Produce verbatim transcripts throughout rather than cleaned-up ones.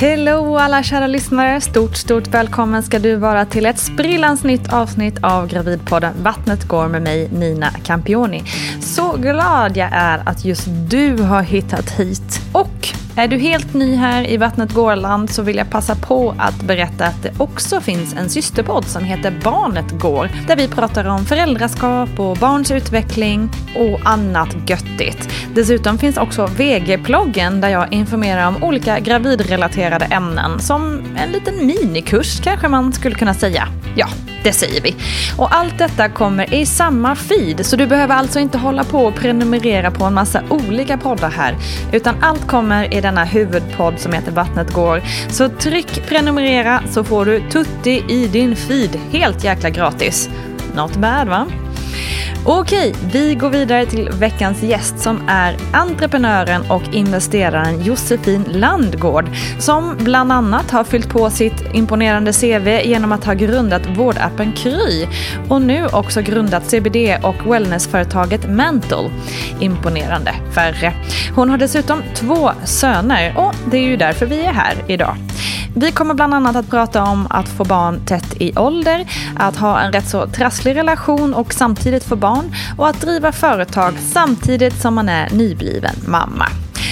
Hello alla kära lyssnare, stort stort välkommen ska du vara till ett sprillans nytt avsnitt av Gravidpodden Vattnet går med mig Nina Campioni. Så glad jag är att just du har hittat hit. Och är du helt ny här i Vattnet går-land så vill jag passa på att berätta att det också finns en systerpodd som heter Barnet går, där vi pratar om föräldraskap och barns utveckling och annat göttigt. Dessutom finns också V G-ploggen där jag informerar om olika gravidrelaterade ämnen, som en liten minikurs kanske man skulle kunna säga. Ja, det säger vi. Och allt detta kommer i samma feed, så du behöver alltså inte hålla på och prenumerera på en massa olika poddar här, utan allt kommer i denna huvudpodd som heter Vattnet går. Så tryck prenumerera så får du tutti i din feed helt jäkla gratis. Not bad, va? Okej, vi går vidare till veckans gäst som är entreprenören och investeraren Josefin Landgård, som bland annat har fyllt på sitt imponerande C V genom att ha grundat vårdappen Kry och nu också grundat C B D- och wellnessföretaget Mental. Imponerande färre. Hon har dessutom två söner och det är ju därför vi är här idag. Vi kommer bland annat att prata om att få barn tätt i ålder, att ha en rätt så trasslig relation och samtidigt få barn och att driva företag samtidigt som man är nybliven mamma.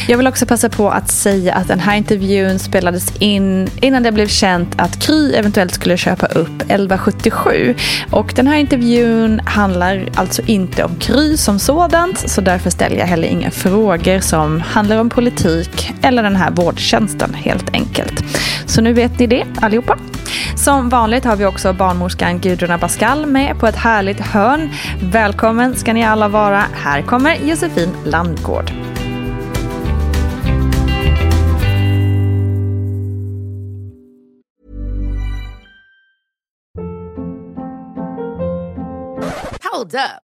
Jag vill också passa på att säga att den här intervjun spelades in innan det blev känt att Kry eventuellt skulle köpa upp elva sjuttiosju. Och den här intervjun handlar alltså inte om Kry som sådant, så därför ställer jag heller inga frågor som handlar om politik eller den här vårdtjänsten helt enkelt. Så nu vet ni det allihopa. Som vanligt har vi också barnmorskan Gudruna Baskall med på ett härligt hörn. Välkommen ska ni alla vara. Här kommer Josefin Landgård. Hold up.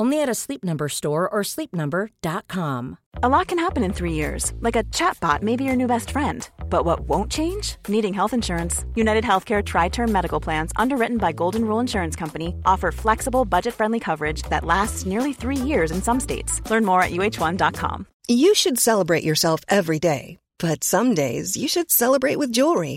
Only at a Sleep Number store or sleep number dot com. A lot can happen in three years, like a chatbot may be your new best friend. But what won't change? Needing health insurance. United Healthcare Tri-Term Medical Plans, underwritten by Golden Rule Insurance Company, offer flexible, budget-friendly coverage that lasts nearly three years in some states. Learn more at u h one dot com. You should celebrate yourself every day, but some days you should celebrate with jewelry.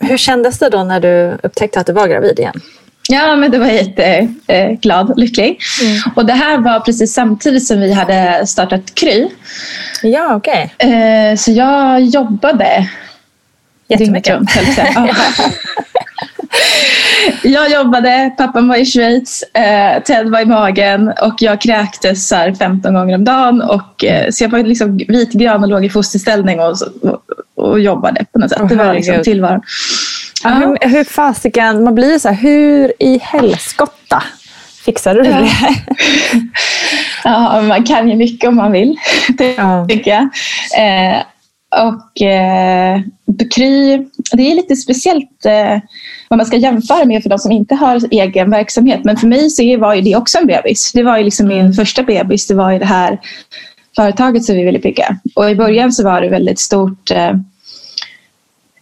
Hur kändes det då när du upptäckte att du var gravid igen? Ja, men det var jätteglad och lycklig. Mm. Och det här var precis samtidigt som vi hade startat Kry. Ja, okej. Okay. Så jag jobbade jättemycket. Runt, jag jobbade, pappan var i Schweiz, Ted var i magen och jag kräktes så här femton gånger om dagen. Och, så jag var liksom vitgran och låg i fosterställning och, och, och jobbade på något sätt. Oh, det var liksom tillvaron. Uh-huh. Hur, hur fasiken, man blir så här, hur i helskotta fixar du det? Uh-huh. Ja, man kan ju mycket om man vill, det uh-huh. tycker jag. Eh, och eh, Kry, det är lite speciellt eh, vad man ska jämföra med för de som inte har egen verksamhet. Men för mig så var ju det också en bebis. Det var ju liksom min första bebis, det var ju det här företaget som vi ville bygga. Och i början så var det väldigt stort... Eh,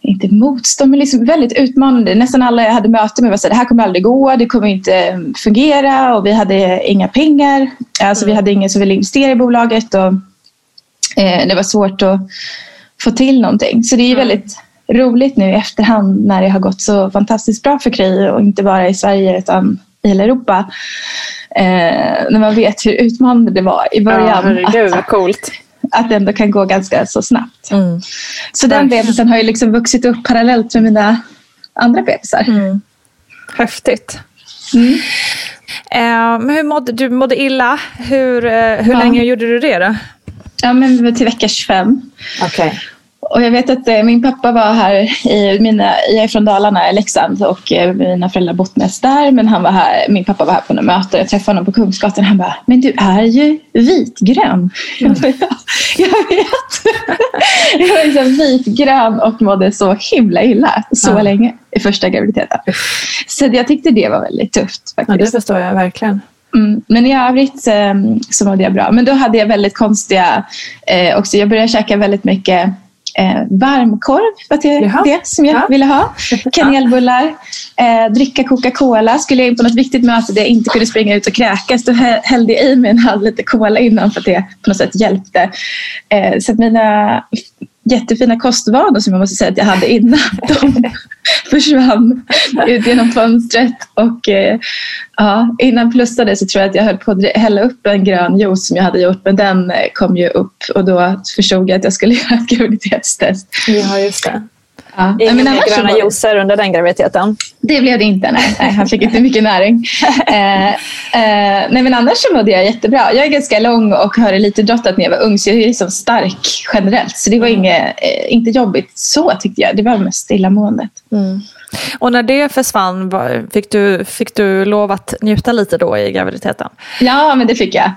inte motstånd, men liksom väldigt utmanande. Nästan alla jag hade möten med var så här, det här kommer aldrig gå, det kommer inte fungera och vi hade inga pengar. Alltså mm. vi hade ingen som ville investera i bolaget och eh, det var svårt att få till någonting. Så det är mm. väldigt roligt nu i efterhand när det har gått så fantastiskt bra för Kry och inte bara i Sverige utan i hela Europa. Eh, när man vet hur utmanande det var i början. Ja, det var coolt. Att det ändå kan gå ganska så snabbt. Mm. Så den bebisen har ju liksom vuxit upp parallellt med mina andra bebisar. Mm. Häftigt. Mm. Eh, men hur mådde du? Mådde illa? Hur, hur ja. länge gjorde du det då? Ja, men till vecka tjugofem. Okej. Okay. Och jag vet att eh, min pappa var här, i mina, jag är från Dalarna i Leksand och eh, mina föräldrar bottnäs där. Men han var här, min pappa var här på något möte och jag träffade honom på Kungsgatan. Han bara, men du är ju vitgrön. Mm. Jag, jag vet. Jag var liksom vitgrön och mådde så himla illa så ja. länge i första graviditeten. Så jag tyckte det var väldigt tufft faktiskt. Ja, det förstår jag verkligen. Mm, men i övrigt eh, så mådde jag bra. Men då hade jag väldigt konstiga, eh, också jag började käka väldigt mycket... Eh, varmkorv var det, Jaha. det som jag ja. ville ha, kanelbullar, eh, dricka Coca-Cola. Skulle jag in på något viktigt möte där jag inte kunde springa ut och kräkas, då hällde jag i mig en halv liter cola innan för att det på något sätt hjälpte. Eh, så att mina jättefina kostvanor som jag måste säga att jag hade innan, de försvann ut genom fönstret. Och eh, ja, innan plussade så tror jag att jag höll på att hälla upp en grön juice som jag hade gjort. Men den kom ju upp och då förstod jag att jag skulle göra ett graviditetstest. Ja, just det. Ja. Inga men gröna juicer under den graviditeten? Det blev det inte, nej. nej han fick inte mycket näring. eh, eh, nej, men annars så mådde jag jättebra. Jag är ganska lång och har lite drottat när jag var ung, så jag är liksom stark generellt. Så det var inget, eh, inte jobbigt så tyckte jag. Det var mest illamåendet. Mm. Och när det försvann, fick du, fick du lov att njuta lite då i graviditeten? Ja, men det fick jag.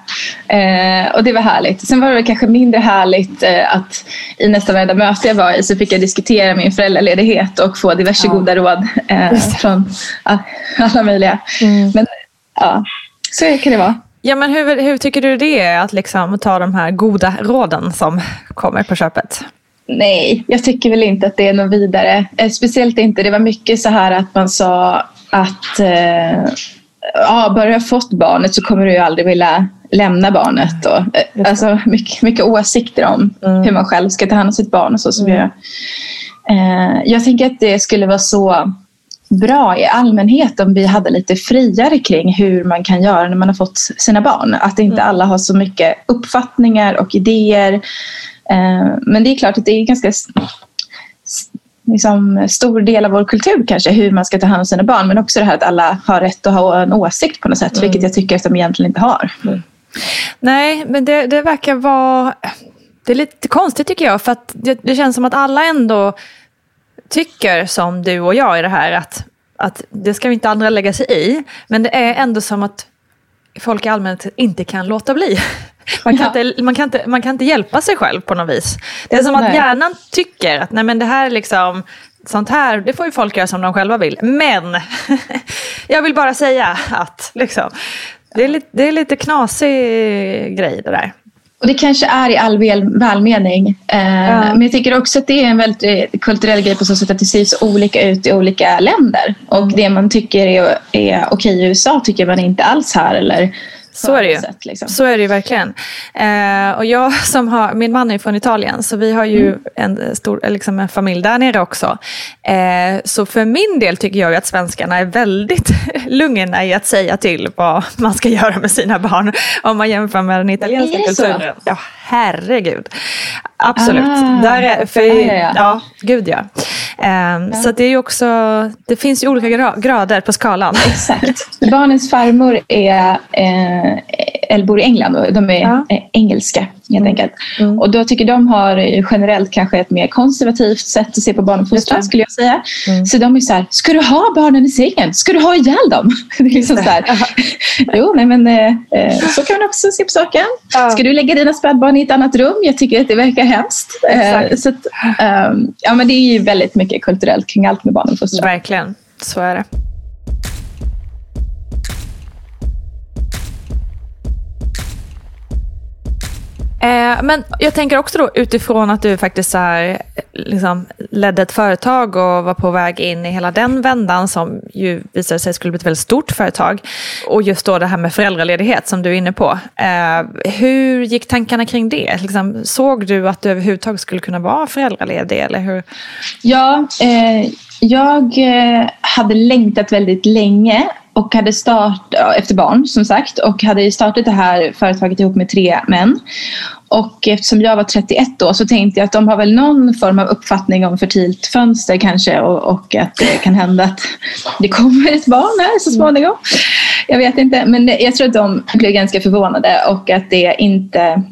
Eh, och det var härligt. Sen var det kanske mindre härligt eh, att i nästa varenda möte jag var i så fick jag diskutera min föräldraledighet och få diverse ja. goda råd eh, från ja, alla möjliga. Mm. Men ja, så kan det vara. Ja, men hur, hur tycker du det är att liksom ta de här goda råden som kommer på köpet? Nej, jag tycker väl inte att det är något vidare. Speciellt inte, det var mycket så här att man sa att eh, ja, bara jag fått barnet så kommer du ju aldrig vilja lämna barnet. Och, eh, alltså mycket, mycket åsikter om mm. hur man själv ska ta hand om sitt barn och så som mm. jag. Eh, jag tänker att det skulle vara så bra i allmänhet om vi hade lite friare kring hur man kan göra när man har fått sina barn. Att inte alla har så mycket uppfattningar och idéer. Men det är klart att det är en ganska liksom, stor del av vår kultur kanske hur man ska ta hand om sina barn, men också det här att alla har rätt att ha en åsikt på något sätt, mm. vilket jag tycker att de egentligen inte har. Mm. Nej, men det, det verkar vara det är lite konstigt tycker jag, för att det, det känns som att alla ändå tycker som du och jag i det här att, att det ska vi inte andra lägga sig i, men det är ändå som att folk i allmänhet inte kan låta bli. Man kan, ja. inte, man, kan inte, man kan inte hjälpa sig själv på något vis. Det är som nej. Att hjärnan tycker att nej men det här liksom, sånt här, det får ju folk göra som de själva vill. Men jag vill bara säga att liksom, det, är lite, det är lite knasig grej det där. Och det kanske är i all välmening. Eh, ja. Men jag tycker också att det är en väldigt kulturell grej på så sätt att det ser så olika ut i olika länder. Och mm. det man tycker är, är okej i U S A tycker man inte alls här eller... Så är det ju, sätt, liksom. Så är det ju verkligen. Eh, och jag som har, min man är från Italien så vi har ju mm. en stor liksom en familj där nere också. Eh, så för min del tycker jag ju att svenskarna är väldigt lugna i att säga till vad man ska göra med sina barn om man jämför med den italienska kulturen. Ja, herregud. Absolut. Ah, där är, för, ja, ja, gud ja. Um, ja. Så det är ju också, det finns ju olika grader på skalan. Exakt. Barnens farmor är eh, eller bor i England och de är ja. engelska helt enkelt. Mm. Och då tycker de har generellt kanske ett mer konservativt sätt att se på barnuppfostran, skulle jag säga. Mm. Så de är så här, ska du ha barnen i sängen? Ska du ha ihjäl dem? Det är liksom så här. Jo, nej, men eh, så kan man också se på saken. Ja. Ska du lägga dina spädbarn i ett annat rum? Jag tycker att det verkar hemskt. Eh, så att, eh, ja, men det är ju väldigt mycket kulturellt kring allt med barnuppfostran. Verkligen, så är det. Men jag tänker också då utifrån att du faktiskt så här, liksom, ledde ett företag och var på väg in i hela den vändan som ju visade sig skulle bli ett väldigt stort företag. Och just då det här med föräldraledighet som du är inne på. Eh, hur gick tankarna kring det? Liksom, såg du att du överhuvudtaget skulle kunna vara föräldraledig? Eller hur? Ja, eh, jag hade längtat väldigt länge. Och hade start, efter barn som sagt, och hade startat det här företaget ihop med tre män. Och eftersom jag var trettioett då så tänkte jag att de har väl någon form av uppfattning om fertilt fönster kanske. Och, och att det kan hända att det kommer ett barn här så småningom. Jag vet inte, men jag tror att de blev ganska förvånade och att det inte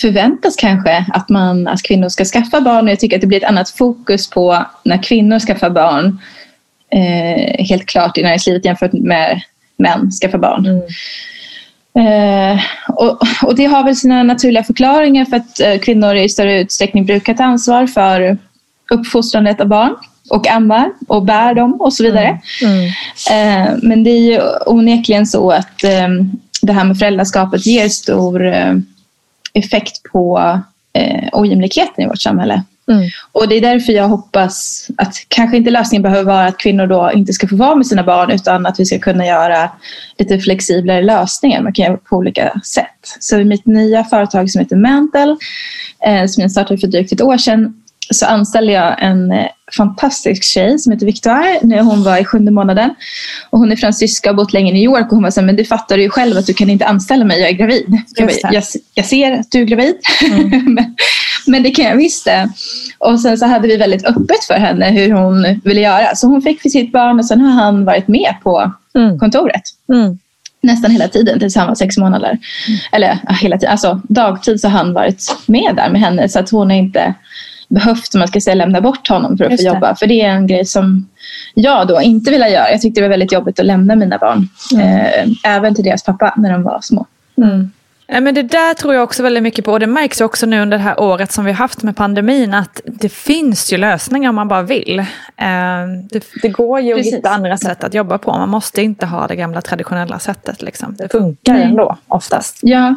förväntas kanske att, man, att kvinnor ska skaffa barn. Och jag tycker att det blir ett annat fokus på när kvinnor skaffar barn. Eh, helt klart i näringslivet jämfört med män skaffar barn. Mm. Eh, och, och det har väl sina naturliga förklaringar för att eh, kvinnor i större utsträckning brukar ta ansvar för uppfostrandet av barn och ammar och bär dem och så vidare. Mm. Mm. Eh, men det är ju onekligen så att eh, det här med föräldraskapet ger stor eh, effekt på eh, ojämlikheten i vårt samhälle. Mm. Och det är därför jag hoppas att kanske inte lösningen behöver vara att kvinnor då inte ska få vara med sina barn, utan att vi ska kunna göra lite flexiblare lösningar. Man kan göra på olika sätt. Så i mitt nya företag som heter Mental, eh, som jag startade för drygt ett år sedan, så anställde jag en eh, fantastisk tjej som heter Victoire när hon var i sjunde månaden. Och hon är fransyska och bott länge i New York. Och hon var så här, men du fattar ju själv att du kan inte anställa mig, jag är gravid. Jag, jag, jag ser att du är gravid. Mm. men, Men det kan jag visst det. Och sen så hade vi väldigt öppet för henne hur hon ville göra. Så hon fick för sitt barn och sen har han varit med på mm. kontoret. Mm. Nästan hela tiden tills han var sex månader. Mm. Eller ja, hela tiden. Alltså dagtid så har han varit med där med henne. Så att hon inte behövt, man ska säga, lämna bort honom för att Just få jobba. Det. För det är en grej som jag då inte ville göra. Jag tyckte det var väldigt jobbigt att lämna mina barn. Mm. Eh, även till deras pappa när de var små. Mm. Men det där tror jag också väldigt mycket på, och det märks ju också nu under det här året som vi har haft med pandemin att det finns ju lösningar om man bara vill. Det, det går ju Precis. Att hitta andra sätt att jobba på. Man måste inte ha det gamla traditionella sättet. Liksom. Det funkar mm. ändå oftast. Ja,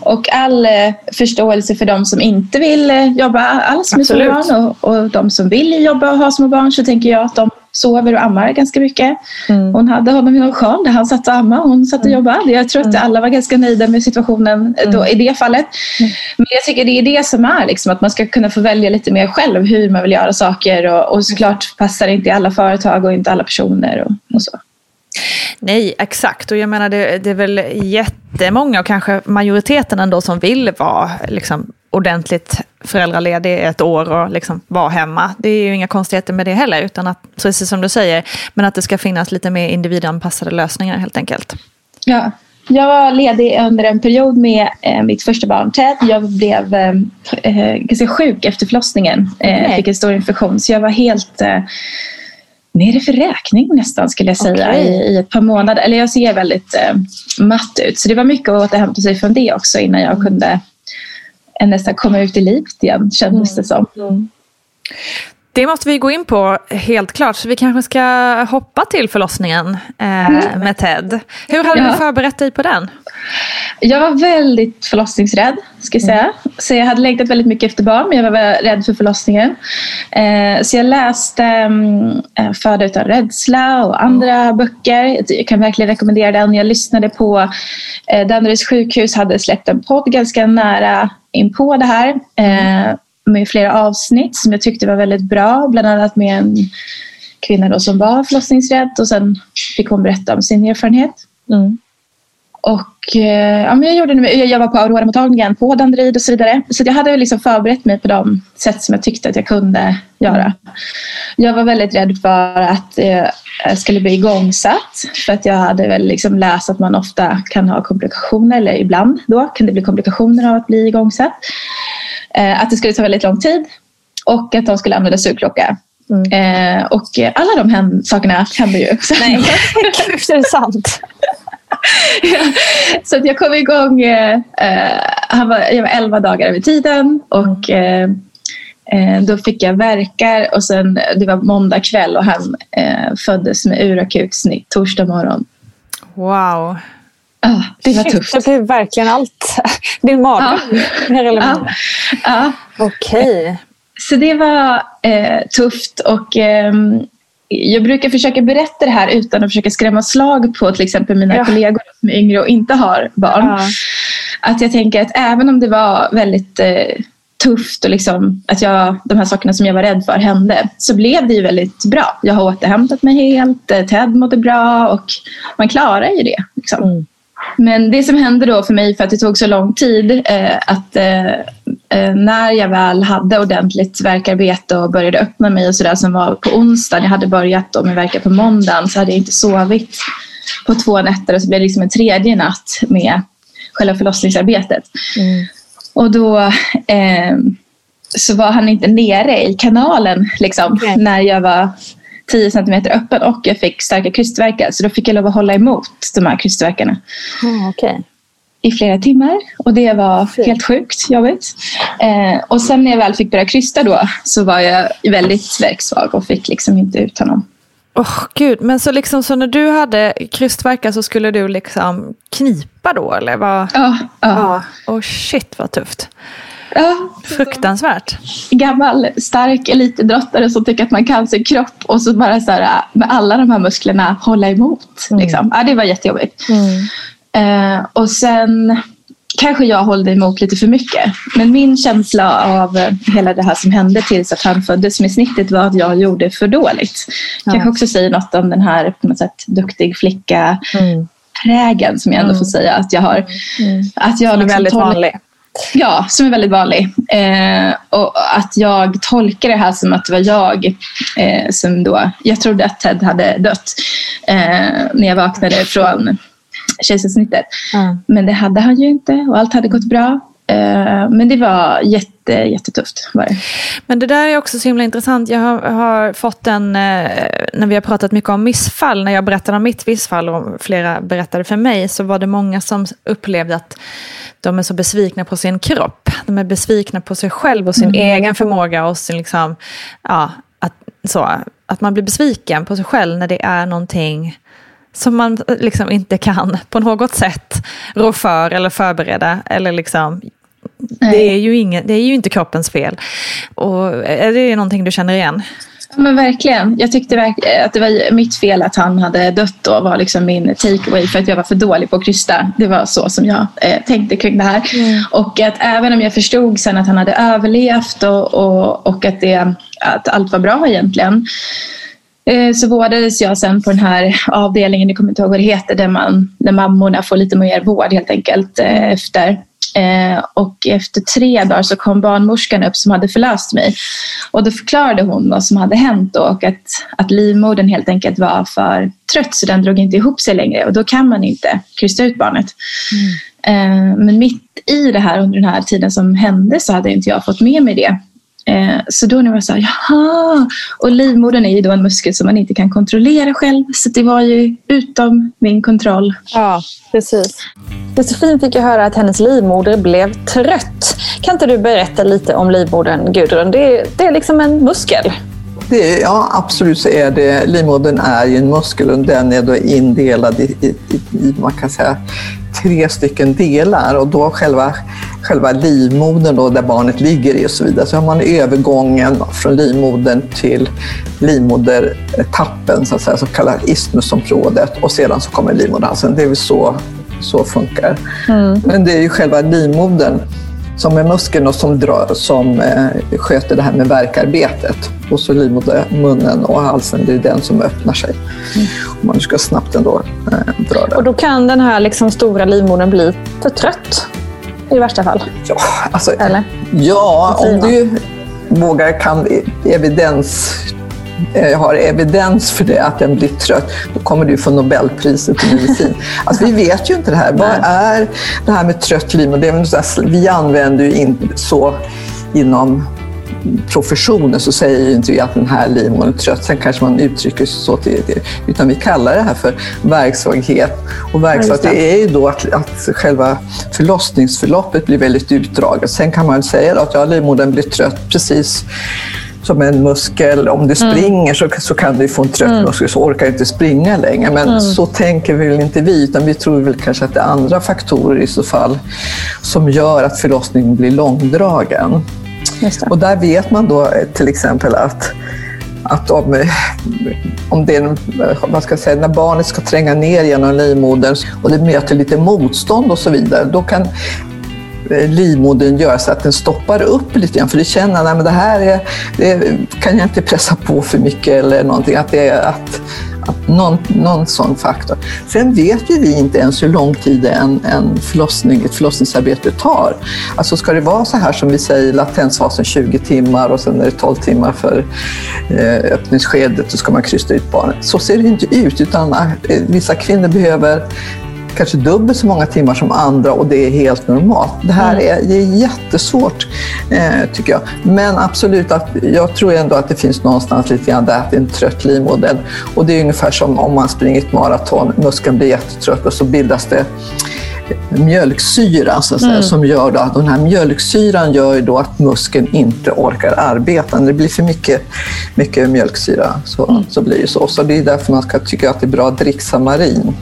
och all eh, förståelse för de som inte vill eh, jobba alls med små barn och, och de som vill jobba och ha små barn, så tänker jag att de sover och ammar ganska mycket. Mm. Hon hade honom i någon skön där han satt och ammade och hon satt och jobbade. Jag tror att mm. alla var ganska nöjda med situationen mm. då, i det fallet. Mm. Men jag tycker det är det som är liksom, att man ska kunna få välja lite mer själv hur man vill göra saker. Och, och såklart passar det inte i alla företag och inte alla personer och, och så. Nej, exakt. Och jag menar det, det är väl jättemånga och kanske majoriteten ändå som vill vara liksom ordentligt föräldraledig ett år och liksom vara hemma. Det är ju inga konstigheter med det heller, utan att, precis som du säger, men att det ska finnas lite mer individanpassade lösningar helt enkelt. Ja, jag var ledig under en period med eh, mitt första barn Ted. Jag blev eh, ganska sjuk efter förlossningen. Eh, jag fick en stor infektion, så jag var helt... Eh, nere för räkning nästan skulle jag säga okay. i, i ett par månader. Eller jag ser väldigt eh, matt ut. Så det var mycket att återhämta sig från det också innan jag kunde eh, nästan komma ut i livet igen, kändes det som. Mm. Det måste vi gå in på helt klart. Så vi kanske ska hoppa till förlossningen eh, mm. med Ted. Hur hade ja. du förberett dig på den? Jag var väldigt förlossningsrädd, ska jag säga. Mm. Så jag hade längtat väldigt mycket efter barn, men jag var rädd för förlossningen. Eh, så jag läste eh, Föda utan rädsla och andra mm. böcker. Jag kan verkligen rekommendera den. Jag lyssnade på eh, Danderyds sjukhus, hade släppt en podd ganska nära in på det här. Eh, mm. med flera avsnitt som jag tyckte var väldigt bra. Bland annat med en kvinna då som var förlossningsrädd och sen fick hon berätta om sin erfarenhet. Mm. Och eh, ja, men jag, gjorde, jag var på Aurora-mottagningen på Danderyd och så vidare. Så jag hade liksom förberett mig på de sätt som jag tyckte att jag kunde göra. Jag var väldigt rädd för att eh, jag skulle bli igångsatt. För att jag hade väl liksom läst att man ofta kan ha komplikationer. Eller ibland då kan det bli komplikationer av att bli igångsatt. Eh, att det skulle ta väldigt lång tid. Och att de skulle använda sugklocka. Mm. Eh, och alla de här sakerna hände ju. Nej, det är sant. Ja, så att jag kom igång eh, han var, jag var elva dagar över tiden och eh, då fick jag verkar och sen det var måndag kväll och han eh, föddes med urakut snitt torsdag morgon. Wow. Ah, det var tufft. Det blev verkligen allt. Din mage. Ja. Ja. Okej. Så det var eh, tufft och eh, jag brukar försöka berätta det här utan att försöka skrämma slag på till exempel mina ja. kollegor som är yngre och inte har barn. Ja. Att jag tänker att även om det var väldigt eh, tufft och liksom att jag, de här sakerna som jag var rädd för hände, så blev det ju väldigt bra. Jag har återhämtat mig helt, Ted mådde bra och man klarar ju det. Liksom. Mm. Men det som hände då för mig, för att det tog så lång tid eh, att eh, Eh, när jag väl hade ordentligt verkarbete och började öppna mig och sådär som var på onsdagen, jag hade börjat då med verkar på måndagen, så hade jag inte sovit på två nätter och så blev det liksom en tredje natt med själva förlossningsarbetet. Mm. Och då eh, så var han inte nere i kanalen liksom, okay. när jag var tio centimeter öppen och jag fick starka krystvärkar, så då fick jag lov att hålla emot de här krystvärkarna. Mm, okej. Okay. I flera timmar. Och det var helt sjukt jobbigt. Eh, och sen när jag väl fick börja krysta då, så var jag väldigt verksvag och fick liksom inte ut honom. Åh oh, gud, men så liksom så när du hade krystvärkar så skulle du liksom knipa då eller vad? Ja. Ja. Åh shit vad tufft. Ja. Fruktansvärt. Gammal, stark elitidrottare som tycker att man kan sin kropp och så bara så här med alla de här musklerna hålla emot. Mm. Liksom. Ja, det var jättejobbigt. Mm. Uh, och sen kanske jag hållde emot lite för mycket, men min känsla av hela det här som hände tills att han föddes med snittet var att jag gjorde för dåligt. Ja. Kanske också säger något om den här på något sätt duktig flicka mm. prägen som jag ändå får säga att jag har mm. att jag som är liksom väldigt tol- vanlig. Ja, som är väldigt vanlig. Eh, och att jag tolkar det här som att det var jag eh, som då, jag trodde att Ted hade dött eh, när jag vaknade från kejsarsnittet. Mm. Men det hade han ju inte och allt hade gått bra. Men det var jätte, jättetufft. Var det. Men det där är också så himla intressant. Jag har, har fått en, när vi har pratat mycket om missfall, när jag berättade om mitt missfall och flera berättade för mig, så var det många som upplevde att de är så besvikna på sin kropp. De är besvikna på sig själv och sin mm. egen förmåga och sin liksom, ja, att, så, att man blir besviken på sig själv när det är någonting som man liksom inte kan på något sätt rå för eller förbereda. Eller liksom, det, är ju ingen, det är ju inte kroppens fel. Och är det någonting du känner igen? Ja, men verkligen. Jag tyckte verkl- att det var mitt fel att han hade dött och var liksom min takeaway för att jag var för dålig på att krysta. Det var så som jag eh, tänkte kring det här. Mm. Och att även om jag förstod sen att han hade överlevt och, och, och att, det, att allt var bra egentligen, så vårdades jag sen på den här avdelningen, jag kommer inte ihåg vad det heter, där, man, där mammorna får lite mer vård helt enkelt efter. Och efter tre dagar så kom barnmorskan upp som hade förlöst mig. Och då förklarade hon vad som hade hänt då, och att, att livmodern helt enkelt var för trött så den drog inte ihop sig längre. Och då kan man inte krysta ut barnet. Mm. Men mitt i det här, under den här tiden som hände, så hade inte jag fått med mig det. Så då när jag sa, jaha, och livmodern är ju då en muskel som man inte kan kontrollera själv, så det var ju utom min kontroll. Ja, precis. Josefin fick ju höra att hennes livmoder blev trött. Kan inte du berätta lite om livmodern, Gudrun? Det, det är liksom en muskel. Det, ja, absolut så är det. Livmodern är ju en muskel och den är då indelad i, i, i man kan säga, tre stycken delar, och då själva, själva livmodern då, där barnet ligger och så vidare. Så har man övergången från livmodern till livmodertappen, så att säga, så kallat isthmusområdet, och sedan så kommer livmoderhalsen. Det är väl så, så funkar. Mm. Men det är ju själva livmodern som är muskeln och som, drar, som eh, sköter det här med värkarbetet. Och så livmunnen och halsen, det är den som öppnar sig. Mm. Och man ska snabbt ändå eh, dra det. Och då kan den här liksom stora livmodern bli för trött i värsta fall? Ja, alltså, eller? Ja, om du vågar kan evidens... Jag har evidens för det, att den blir trött, då kommer du få Nobelpriset i medicin. Alltså vi vet ju inte det här. Vad är det här med trött liv? Och det är, vi använder ju inte så inom professionen, så säger ju inte vi att den här livmodern är trött. Sen kanske man uttrycker så till det. Utan vi kallar det här för verksvaghet. Och verksvaghet är ju då att, att själva förlossningsförloppet blir väldigt utdraget. Sen kan man säga att ja, livmodern blir trött precis som en muskel, om du springer mm. så, så kan du få en trött mm. muskel, så orkar du inte springa längre. Men mm. så tänker vi väl inte vi, utan vi tror väl kanske att det är andra faktorer i så fall som gör att förlossningen blir långdragen. Just det. Och där vet man då till exempel att, att om, om det är, vad ska jag säga, när barnet ska tränga ner genom livmodern och det möter lite motstånd och så vidare, då kan livmodern gör så att den stoppar upp lite grann, för det känner att det här är, det kan jag inte pressa på för mycket eller någonting, att det är att, att någon, någon sån faktor. Sen vet ju vi inte ens hur lång tid en, en förlossning, ett förlossningsarbete tar. Alltså ska det vara så här som vi säger, latensfasen tjugo timmar och sen är det tolv timmar för eh, öppningsskedet, så ska man krysta ut barnet. Så ser det inte ut, utan eh, vissa kvinnor behöver kanske dubbelt så många timmar som andra, och det är helt normalt. Det här är, det är jättesvårt eh, tycker jag. Men absolut, att, jag tror ändå att det finns någonstans lite grann där att det är en trött livmodell. Och det är ungefär som om man springer ett maraton, muskeln blir jättetrött och så bildas det mjölksyra så att säga, mm. som gör då att den här mjölksyran gör ju då att muskeln inte orkar arbeta. När det blir för mycket, mycket mjölksyra så, mm. så blir det så. Så det är därför man ska tycka att det är bra att dricka samarin.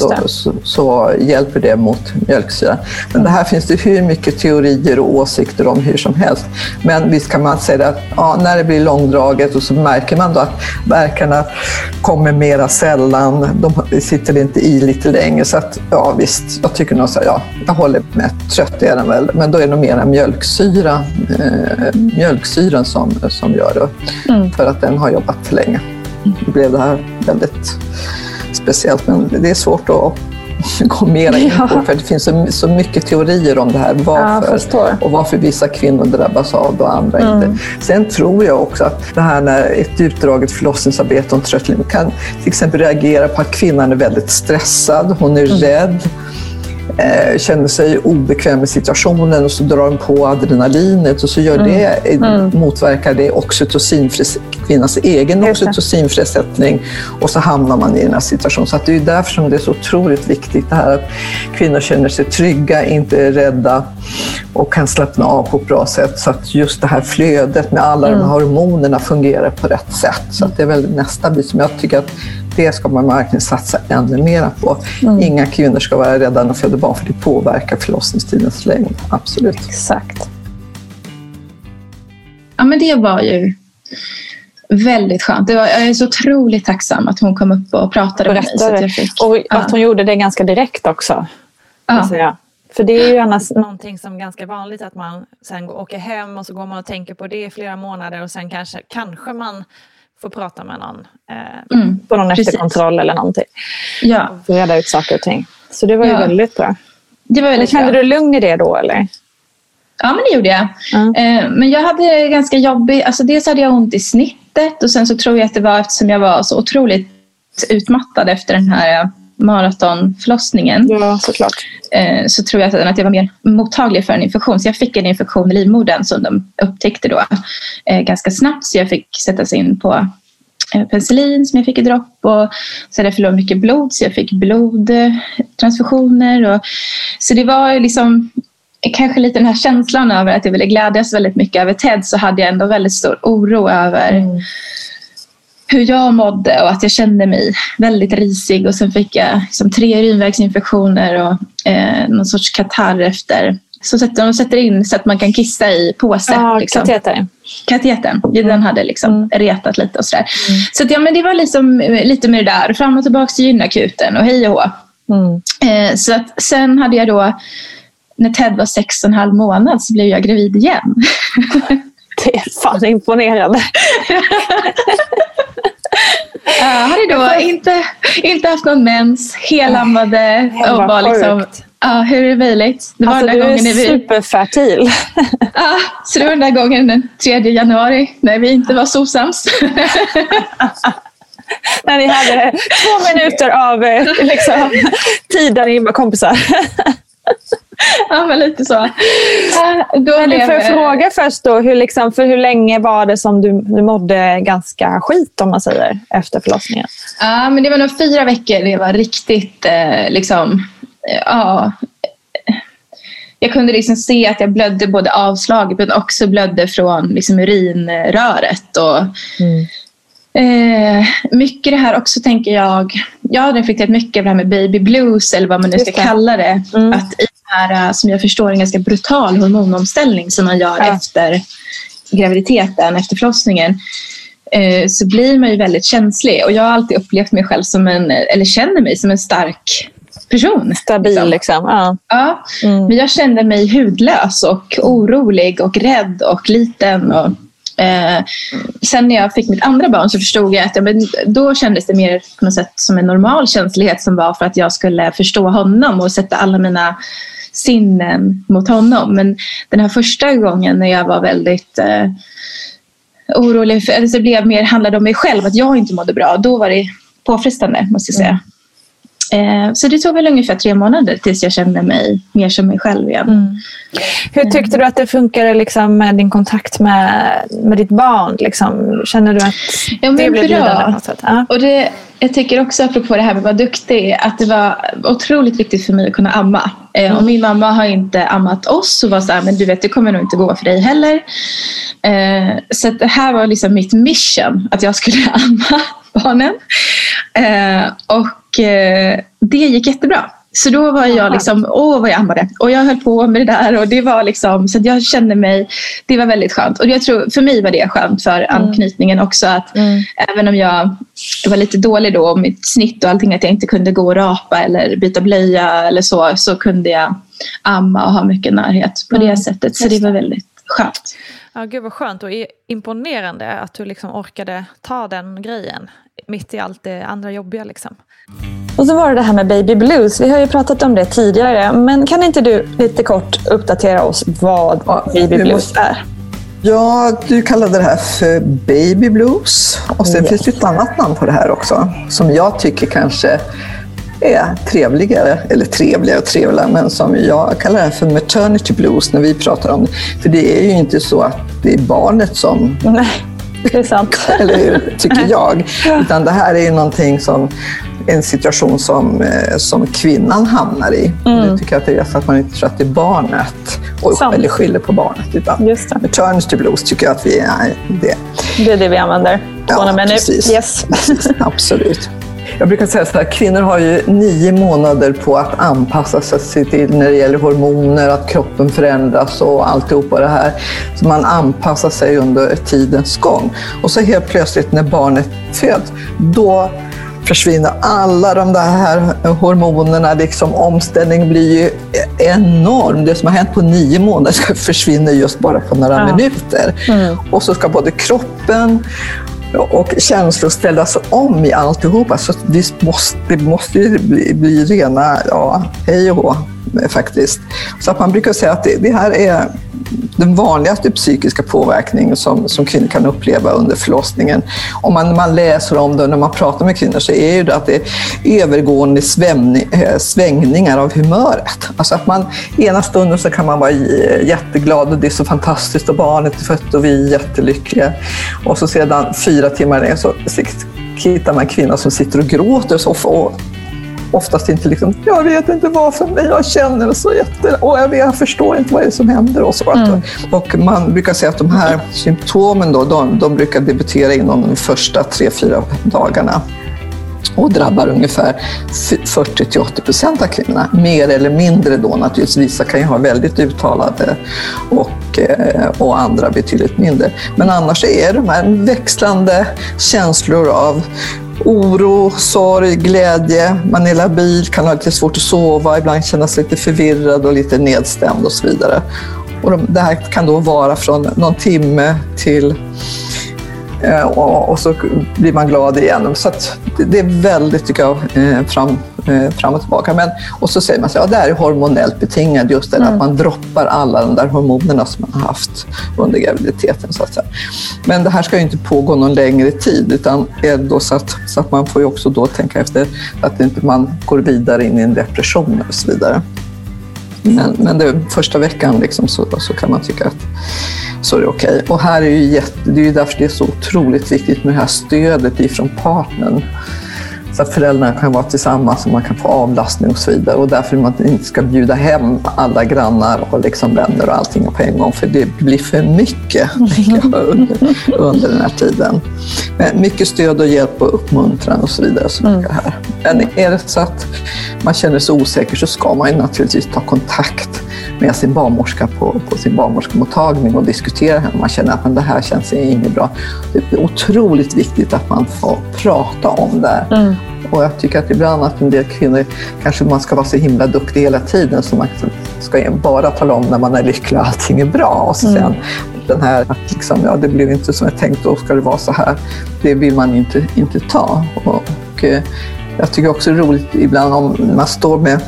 Så, så, så hjälper det mot mjölksyra. Men mm. det här finns det hur mycket teorier och åsikter om hur som helst. Men visst kan man säga att ja, när det blir långdraget och så märker man då att verkarna kommer mera sällan. De sitter inte i lite längre, så att ja visst, jag tycker nog så här, ja, jag håller med, trött är den väl, men då är det nog mera mjölksyra, eh, mjölksyran som, som gör det. Mm. För att den har jobbat för länge. Det blev det här väldigt speciellt, men det är svårt att gå mera in på, ja. För det finns så, så mycket teorier om det här, varför ja, och varför vissa kvinnor drabbas av och andra mm. inte. Sen tror jag också att det här när ett utdraget förlossningsarbete om tröttliv kan till exempel reagera på att kvinnan är väldigt stressad, hon är mm. rädd, känner sig obekväm i situationen, och så drar de på adrenalinet och så gör det, mm. motverkar det oxytocinfris, kvinnans egen oxytocinfrisättning, och så hamnar man i den här situationen. Så att det är därför som det är så otroligt viktigt det här att kvinnor känner sig trygga, inte är rädda och kan slappna av på ett bra sätt, så att just det här flödet med alla mm. de här hormonerna fungerar på rätt sätt. Så att det är väl nästa bit som jag tycker att det ska man verkligen satsa ännu mer på. Mm. Inga kvinnor ska vara rädda att föda barn, för det påverkar förlossningstidens längd. Absolut. Exakt. Ja, men det var ju väldigt skönt. Det var, jag är så otroligt tacksam att hon kom upp och pratade och med mig. Så att jag fick, och att ja. hon gjorde det ganska direkt också. Ja. Säga. För det är ju annars någonting som är ganska vanligt, att man sen åker hem och så går man och tänker på det i flera månader, och sen kanske, kanske man får prata med någon eh, mm, på någon precis. efterkontroll eller någonting. Ja. Och reda ut saker och ting. Så det var ja. ju väldigt bra. Det var väldigt kände bra. Du lugn i det då, eller? Ja, men det gjorde jag. Mm. Eh, men jag hade ganska jobbigt. Alltså dels hade jag ont i snittet, och sen så tror jag att det var eftersom jag var så otroligt utmattad efter den här maratonförlossningen. Ja, såklart. Eh, så tror jag att jag var mer mottaglig för en infektion. Så jag fick en infektion i livmodern som de upptäckte då eh, ganska snabbt. Så jag fick sätta sig in på eh, penicillin som jag fick i dropp. Och så hade jag mycket blod, så jag fick blodtransfusioner. Eh, så det var liksom kanske lite den här känslan över att jag ville glädjas väldigt mycket över Ted. Så hade jag ändå väldigt stor oro över mm. hur jag mådde, och att jag kände mig väldigt risig, och sen fick jag liksom tre urinvägsinfektioner och eh, någon sorts katarr efter. Så sätter de sätter in så att man kan kissa i påse. Ja, liksom. kateter. Kateten. Mm. Den hade liksom mm. retat lite och sådär. Mm. Så att, ja, men det var liksom, lite med det där. Fram och tillbaka till gynakuten och hej och hå. Mm. Eh, så att sen hade jag då när Ted var sex och en halv månad så blev jag gravid igen. Det är fan imponerande. Jag hade då inte, inte haft någon mens, helammade och var liksom... Ja, ah, hur är det möjligt? Det var alltså, den där du gången är vi... superfertil. Ja, ah, så det var den där gången den tredje januari när vi inte var sosams. När ni hade två minuter av liksom, tid där ni var kompisar. Ja, men lite så. Ah, då men du får jag fråga först då, hur, liksom, för hur länge var det som du, du mådde ganska skit om man säger, efter förlossningen? Ja, ah, men det var nog fyra veckor det var riktigt eh, liksom... Ja, jag kunde liksom se att jag blödde både avslag men också blödde från liksom urinröret och mm. eh, mycket det här också tänker jag, jag har reflekterat mycket över det här med baby blues eller vad man nu ska kalla det, mm. att i det här som jag förstår en ganska brutal hormonomställning som man gör ja. efter graviditeten, efter förlossningen eh, så blir man ju väldigt känslig och jag har alltid upplevt mig själv som en, eller känner mig som en stark person. Stabil liksom. liksom. Ja. Ja. Mm. Men jag kände mig hudlös och orolig och rädd och liten. Och, eh, sen när jag fick mitt andra barn så förstod jag att ja, men då kändes det mer på något sätt som en normal känslighet som var för att jag skulle förstå honom och sätta alla mina sinnen mot honom. Men den här första gången när jag var väldigt... Eh, orolig, för, eller så blev mer handlade om mig själv att jag inte mådde bra. Då var det påfrestande måste jag säga. Mm. Så det tog väl ungefär tre månader tills jag kände mig mer som mig själv igen. Mm. Hur tyckte du att det funkade liksom med din kontakt med, med ditt barn? Liksom? Känner du att ja, det blev bra. På något sätt? Ja. Och det, jag tycker också apropå det här med att vara duktig att det var otroligt viktigt för mig att kunna amma. Mm. Och min mamma har inte ammat oss och var så här, men du vet det kommer nog inte gå för dig heller. Så det här var liksom mitt mission att jag skulle amma barnen. Och det gick jättebra. Så då var jag liksom, åh vad jag ammade. Och jag höll på med det där och det var liksom, så att jag kände mig, det var väldigt skönt. Och jag tror, för mig var det skönt för mm. anknytningen också att mm. även om jag var lite dålig då, mitt snitt och allting, att jag inte kunde gå och rapa eller byta blöja eller så, så kunde jag amma och ha mycket närhet på mm. det sättet. Så det var väldigt skönt. Ja, gud vad skönt och imponerande att du liksom orkade ta den grejen mitt i allt det andra jobbiga liksom. Och så var det det här med baby blues. Vi har ju pratat om det tidigare, men kan inte du lite kort uppdatera oss vad baby blues är? Ja, du kallade det här för baby blues och sen yes. finns det ett annat namn på det här också som jag tycker kanske är trevligare, eller trevligare och trevligare, men som jag kallar det här för maternity blues när vi pratar om det. För det är ju inte så att det är barnet som... Nej, det är sant. Eller hur, tycker jag. Utan det här är ju någonting som... en situation som, som kvinnan hamnar i. Mm. Det tycker jag att det är så att man inte tror att det är barnet och Samt. eller skyller på barnet. Utan Just det. Maternity blues tycker jag att vi är det. Det är det vi använder. Ja, precis. Yes. Precis. Absolut. Jag brukar säga så här, kvinnor har ju nio månader på att anpassa sig till när det gäller hormoner, att kroppen förändras och alltihopa det här. Så man anpassar sig under tidens gång. Och så helt plötsligt när barnet föds, då försvinner alla de där här hormonerna, liksom omställningen blir ju enorm. Det som har hänt på nio månader försvinner just bara på några ja. minuter. Mm. Och så ska både kroppen och känslor ställas om i alltihopa. Så det måste, det måste ju bli, bli rena, ja, hej och hå faktiskt. Så att man brukar säga att det, det här är den vanligaste psykiska påverkningen som, som kvinnor kan uppleva under förlossningen. Om man, man läser om det och när man pratar med kvinnor så är det att det är övergående svämning, svängningar av humöret. Alltså att man ena stunden så kan man vara jätteglad och det är så fantastiskt och barnet är fött och vi är jättelyckliga. Och så sedan fyra timmar ner så hittar man kvinnor som sitter och gråter så får oftast inte liksom, jag vet inte varför, men jag känner så jätte... Och jag, vet, jag förstår inte vad det är som händer. Och, så. Mm. och man brukar säga att de här symptomen då, de, de brukar debutera inom de första tre fyra dagarna. Och drabbar ungefär fyrtio till åttio procent av kvinnorna. Mer eller mindre då naturligtvis. Vissa kan ju ha väldigt uttalade och, och andra betydligt mindre. Men annars är de här växlande känslor av oro, sorg, glädje. Man är labil, kan ha lite svårt att sova, ibland kännas lite förvirrad och lite nedstämd och så vidare. Och de, det här kan då vara från någon timme till eh, och, och så blir man glad igen. Så att det, det är väldigt, tycker jag, eh, fram, eh, fram och tillbaka. Men, och så säger man att ja, det här är hormonellt betingat, just det, mm. att man droppar alla de där hormonerna som man har haft under graviditeten. Så att säga. Men det här ska ju inte pågå någon längre tid, utan är då så, att, så att man får ju också då tänka efter att inte man går vidare in i en depression och så vidare. Men, men det, första veckan liksom, så, så kan man tycka att så är det okej. Okay. Och här är ju jätte, det är ju därför det är så otroligt viktigt med det här stödet ifrån partnern. Så att föräldrarna kan vara tillsammans och man kan få avlastning och så vidare. Och därför man inte ska bjuda hem alla grannar och liksom vänner och allting på en gång. För det blir för mycket jag, under, under den här tiden. Men mycket stöd och hjälp och uppmuntran och så vidare. Och så mm. här. Men är det så att man känner sig osäker, så ska man ju naturligtvis ta kontakt med sin barnmorska på, på sin barnmorskemottagning och diskutera henne. Man känner att men det här känns inte bra. Det är otroligt viktigt att man får prata om det. Mm. Och jag tycker att ibland att en del kvinnor, kanske man ska vara så himla duktig hela tiden, så man ska bara tala om när man är lycklig och allting är bra. Och sen mm. den här att liksom, ja, det blev inte som jag tänkte och ska det vara så här, det vill man inte, inte ta. Och, och jag tycker också det är roligt ibland om man står med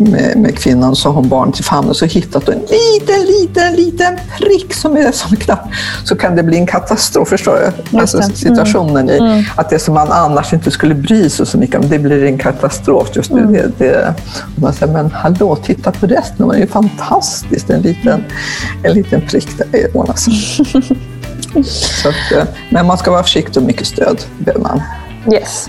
Med, med kvinnan, så har hon barn till famnen, så hittat en liten, liten, liten prick som är som knapp, så kan det bli en katastrof, förstår jag? Alltså situationen mm. i mm. att det som man annars inte skulle bry sig så mycket om, det blir en katastrof just nu. Mm. Det, det, man säger, men hallå, titta på resten, det är ju fantastiskt, en liten, en liten prick där är ordnas. Så att, men man ska vara försiktig och mycket stöd behöver man. Yes.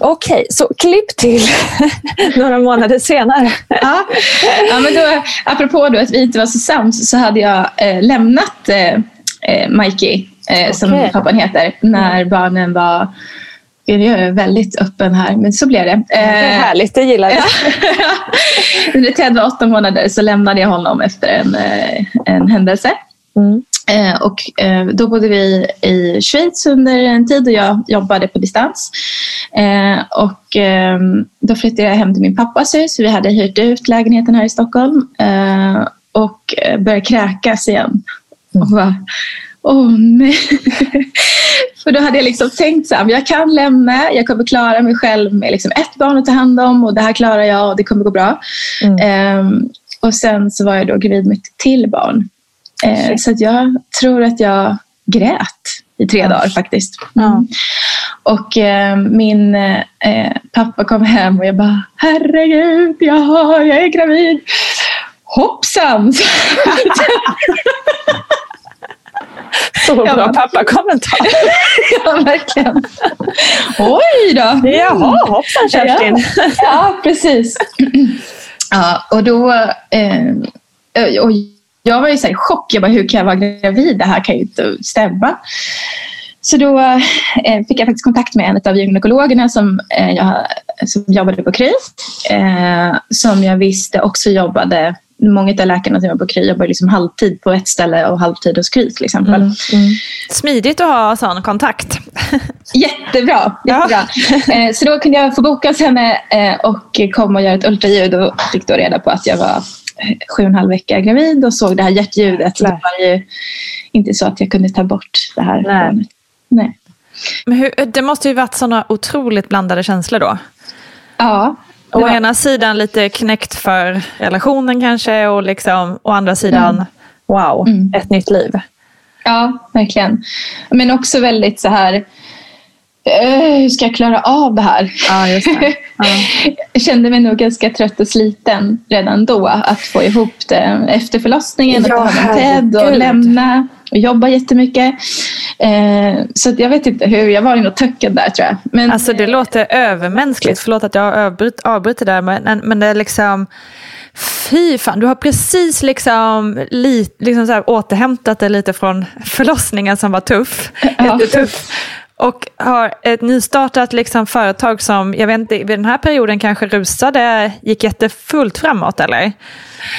Okej, okay, så klipp till några månader senare. Ja. Ja, men då, apropå då att vi inte var så sams, så hade jag eh, lämnat eh, Mikey, eh, okay. som pappan heter, när barnen var Gud, jag är väldigt öppen här, men så blev det. Eh, det är härligt, det gillar jag. När Ted var åtta månader så lämnade jag honom efter en, en händelse. Mm. Eh, och eh, då bodde vi i Schweiz under en tid och jag jobbade på distans. Eh, och eh, då flyttade jag hem till min pappas hus. Vi hade hyrt ut lägenheten här i Stockholm eh, och började kräkas igen. Mm. Och bara, åh nej. För då hade jag liksom tänkt så här, jag kan lämna, jag kommer klara mig själv med liksom ett barn att ta hand om och det här klarar jag och det kommer gå bra. Mm. Ehm, och sen så var jag då gravid med ett till barn. Ehm, mm. Så att jag tror att jag grät i tre mm. dagar faktiskt. Mm. Mm. Och eh, min eh, pappa kom hem och jag bara, herregud, ja, jag är gravid. Hoppsan! Så bra, ja, pappa-kommentar. Ja, verkligen. Oj då. Mm. Jaha, hoppsan Kerstin. Ja, ja precis. Ja, och då... Eh, och jag var ju så i chock. Jag bara, hur kan jag vara gravid? Det här kan ju inte stämma. Så då eh, fick jag faktiskt kontakt med en av gynekologerna som, eh, jag, som jobbade på Kry. Eh, som jag visste också jobbade... Många av läkarna som jobbar på Kry jobbar liksom halvtid på ett ställe och halvtid hos Kry till exempel. Mm, mm. Smidigt att ha sån kontakt. Jättebra, jättebra. Ja. Så då kunde jag få boka hos henne och komma och göra ett ultraljud och fick då reda på att jag var sju och en halv vecka gravid och såg det här hjärtljudet. Så det var ju inte så att jag kunde ta bort det här. Nej. Nej. Men hur, det måste ju varit såna otroligt blandade känslor då. Ja. Å var... ena sidan lite knäckt för relationen kanske och liksom, å andra sidan, mm. wow, mm. ett nytt liv. Ja, verkligen. Men också väldigt så här, hur ska jag klara av det här? Ja, just det. Ja. Jag kände mig nog ganska trött och sliten redan då att få ihop det efter förlossningen, ja, att ta med Ted och lämna och jobba jättemycket. Eh, så jag vet inte hur, jag var nog töckad där tror jag. Men, alltså det låter övermänskligt, förlåt att jag avbryter, avbryter där, men, men det är liksom, fy fan, du har precis liksom, li, liksom så här, återhämtat dig lite från förlossningen som var tuff, ja. tuff. Och har ett nystartat liksom företag som, jag vet inte, vid den här perioden kanske rusade, gick jättefullt framåt eller?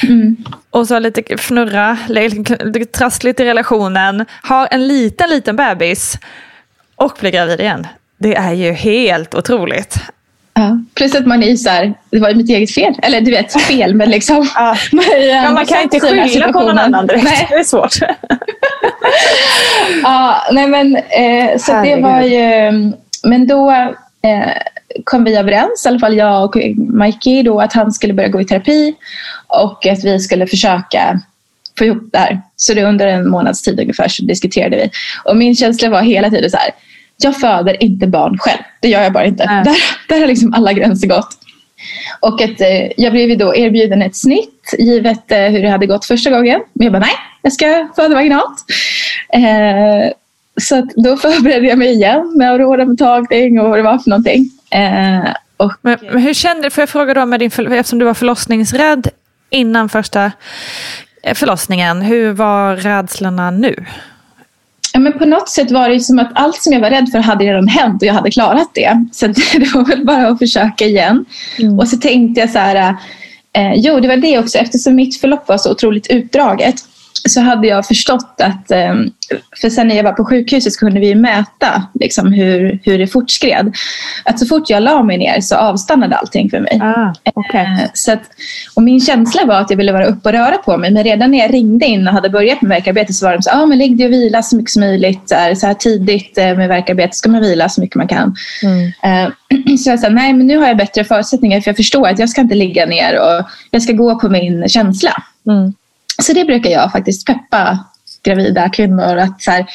Mm. Och så lite fnurra, lite trassligt i relationen, har en liten, liten bebis och blir gravid igen. Det är ju helt otroligt. Ja. Plus att man är så här, det var ju mitt eget fel, eller du vet, fel, men liksom. Ja. Man, ja, man kan inte skylla på någon annan direkt, nej. Det är svårt. Ja, nej men, eh, så herregud. Det var ju, men då eh, kom vi överens, i alla fall jag och Mikey då, att han skulle börja gå i terapi och att vi skulle försöka få ihop det här. Så det under en månads tid ungefär så diskuterade vi. Och min känsla var hela tiden så här, jag föder inte barn själv. Det gör jag bara inte. Mm. Där, där har liksom alla gränser gått. Och att, eh, jag blev då erbjuden ett snitt givet eh, hur det hade gått första gången. Men jag bara, nej, jag ska föda vaginalt. Eh, så att då förberedde jag mig igen med Aurora med tagning och vad det var för någonting. Eh, och... men, men hur kände du, för jag frågar då, med din förl- eftersom du var förlossningsrädd innan första förlossningen. Hur var rädslorna nu? Ja, men på något sätt var det som att allt som jag var rädd för hade redan hänt och jag hade klarat det. Så det var väl bara att försöka igen. Mm. Och så tänkte jag så här, eh, jo det var det också, eftersom mitt förlopp var så otroligt utdraget så hade jag förstått att, eh, för sen när jag var på sjukhuset så kunde vi mäta liksom, hur, hur det fortskred. Att så fort jag la mig ner så avstannade allting för mig. Ah, okay. eh, så att, och min känsla var att jag ville vara uppe och röra på mig. Men redan när jag ringde in och hade börjat med verkarbete så var de så här, ah, men ligg dig och vila så mycket som möjligt. Så här, så här tidigt med verkarbete ska man vila så mycket man kan. Mm. Eh, så jag sa, nej men nu har jag bättre förutsättningar för jag förstår att jag ska inte ligga ner och jag ska gå på min känsla. Mm. Så det brukar jag faktiskt peppa gravida kvinnor. Att så här,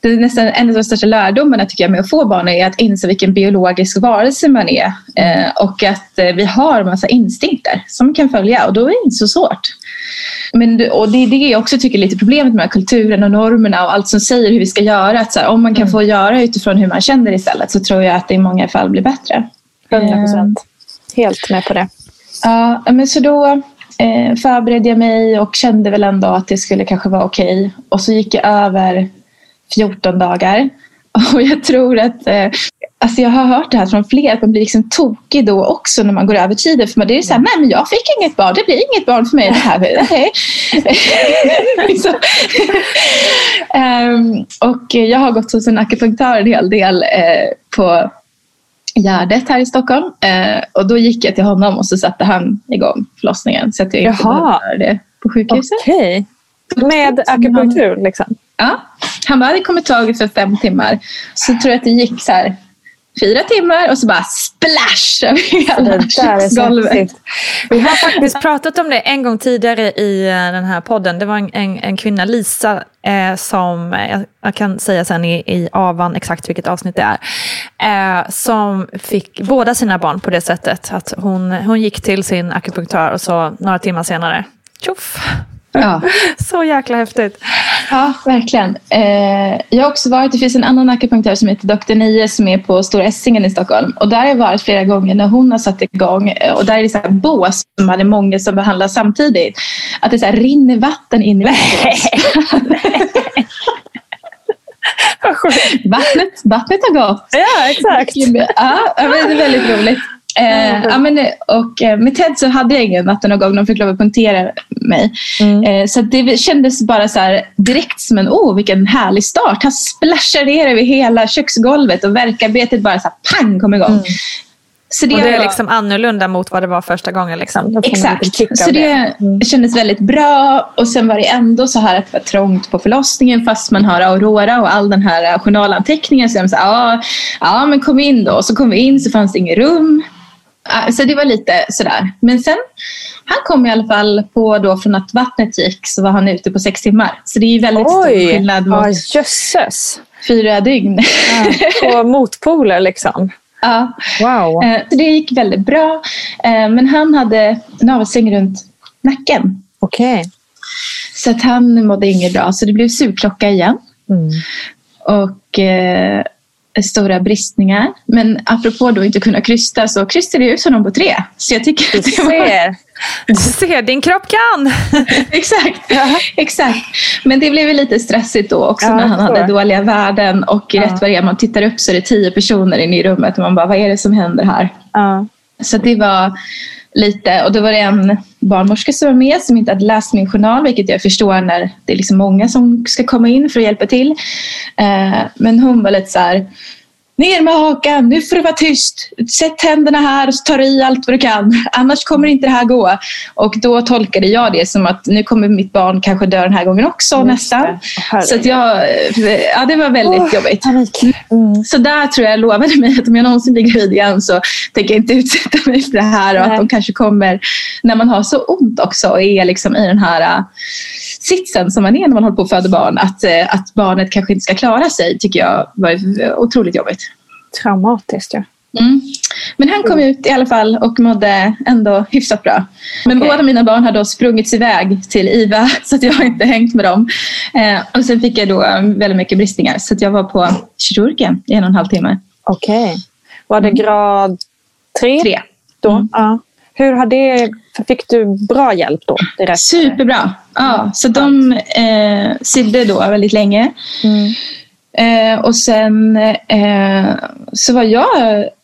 det är nästan en av de största lärdomarna tycker jag med att få barn är att inse vilken biologisk varelse man är. Eh, och att eh, vi har en massa instinkter som kan följa och då är det inte så svårt. Men, och det är det jag också tycker är lite problemet med kulturen och normerna och allt som säger hur vi ska göra. Att så här, om man kan mm. få göra utifrån hur man känner istället så tror jag att det i många fall blir bättre. hundra procent. Helt med på det. Ja, men så då... förberedde jag mig och kände väl ändå att det skulle kanske vara okej. Och så gick jag över fjorton dagar. Och jag tror att Alltså jag har hört det här från fler att man blir liksom tokig då också när man går över tiden. För det är ju så här, nej men jag fick inget barn, det blir inget barn för mig det här. Okay. um, och jag har gått hos en akupunktör en hel del eh, på Gärdet här i Stockholm. Eh, och då gick jag till honom och så satte han igång förlossningen. Så att jag inte behövde göra det på sjukhuset. Okej, okay. Med akupunktur liksom? Ja, han bara, det kommer tagit för fem timmar. Så tror jag att det gick så här fyra timmar och så bara splash över hela golvet. Vi har faktiskt pratat om det en gång tidigare i den här podden. Det var en, en, en kvinna, Lisa, eh, som jag, jag kan säga sen i, i avan exakt vilket avsnitt det är. Eh, som fick båda sina barn på det sättet. Att hon, hon gick till sin akupunktör och så några timmar senare, tjoff! Ja. Så jäkla häftigt. Ja, verkligen. Eh, jag har också varit, det finns en annan akupunktör som heter doktor Nio som är på Stora Essingen i Stockholm. Och där har jag varit flera gånger när hon har satt igång. Och där är det så här bås som hade många som behandlar samtidigt. Att det så här rinner vatten in i bås. Vattnet, vattnet har gått. Ja, exakt. Ja, det är väldigt roligt. Mm. Eh, ja, men, och med Ted så hade jag ingen vattenavgång, de fick lov att punktera mig. Mm. Eh, så det kändes bara så här direkt som en, åh oh, vilken härlig start. Han splashar ner över hela köksgolvet och verkarbetet bara så här, pang, kom igång. Mm. Så det och det är var... liksom annorlunda mot vad det var första gången. Liksom. Exakt, så det, det kändes väldigt bra. Och sen var det ändå så här att det var trångt på förlossningen fast man har Aurora och all den här journalanteckningen. Så jag sa, ja, ja men kom in då. Och så kom vi in så fanns det ingen rum. Så det var lite sådär. Men sen, han kom i alla fall på då från att vattnet gick så var han ute på sex timmar. Så det är ju väldigt Oj, stor skillnad mot oh, jösses. fyra dygn. Ja, på motpoler liksom. Ja. Wow. Så det gick väldigt bra. Men han hade navelsträng runt nacken. Okej. Okay. Så att han mådde inget bra. Så det blev surklocka igen. Mm. Och... Eh, stora bristningar. Men apropå då inte kunna krysta så krystade jag ut honom på tre. Så jag tycker att det var... Du ser, din kropp kan! Exakt, ja. Exakt. Men det blev ju lite stressigt då också ja, när han hade dåliga värden och ja. Rätt vad det är, man tittar upp så är det tio personer inne i rummet och man bara, vad är det som händer här? Ja. Så det var lite, och då var det en barnmorska som var med som inte hade läst min journal, vilket jag förstår när det är liksom många som ska komma in för att hjälpa till. Eh, men hon var lite så här, ner med hakan, nu får du vara tyst, sätt händerna här och ta i allt vad du kan, annars kommer inte det här gå. Och då tolkade jag det som att nu kommer mitt barn kanske dö den här gången också. Just nästan. Det. Så att jag, ja, det var väldigt oh, jobbigt. Mm. Så där tror jag lovade mig att om jag någonsin blir gravid igen så tänker jag inte utsätta mig för det här. Och Nej. Att de kanske kommer när man har så ont också och är liksom i den här uh, sitsen som man är när man håller på att föda barn. Att, uh, att barnet kanske inte ska klara sig tycker jag var otroligt jobbigt. Traumatiskt, ja. Mm. Men han kom ut i alla fall och mådde ändå hyfsat bra. Men okay. Båda mina barn hade då sprungits iväg till I V A så att jag har inte hängt med dem. Eh, och sen fick jag då väldigt mycket bristningar så att jag var på kirurgen i en och en halv timme. Okej. Okay. Var det grad tre? Tre. Då? Mm. Ja. Hur har det, fick du bra hjälp då? Direkt? Superbra. Ja, så de eh, sydde då väldigt länge. Mm. Eh, och sen eh, så var jag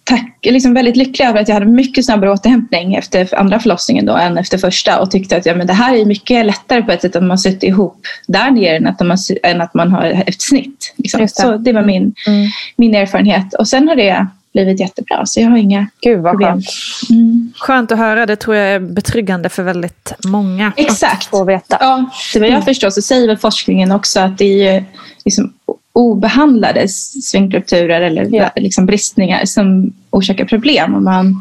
tack, liksom väldigt lycklig över att jag hade mycket snabbare återhämtning efter andra förlossningen då än efter första och tyckte att ja, men det här är mycket lättare på ett sätt att man suttit ihop där nere än att man, än att man har ett snitt. Liksom. Det. Så det var min, mm. min erfarenhet. Och sen har det blivit jättebra så jag har inga Gud, vad problem. Skönt. Mm. Skönt att höra, det tror jag är betryggande för väldigt många Exakt. Att få veta. Ja, det var jag mm. förstår så säger väl forskningen också att det är liksom obehandlade svinkstrukturer eller ja. Liksom bristningar som orsakar problem. Om man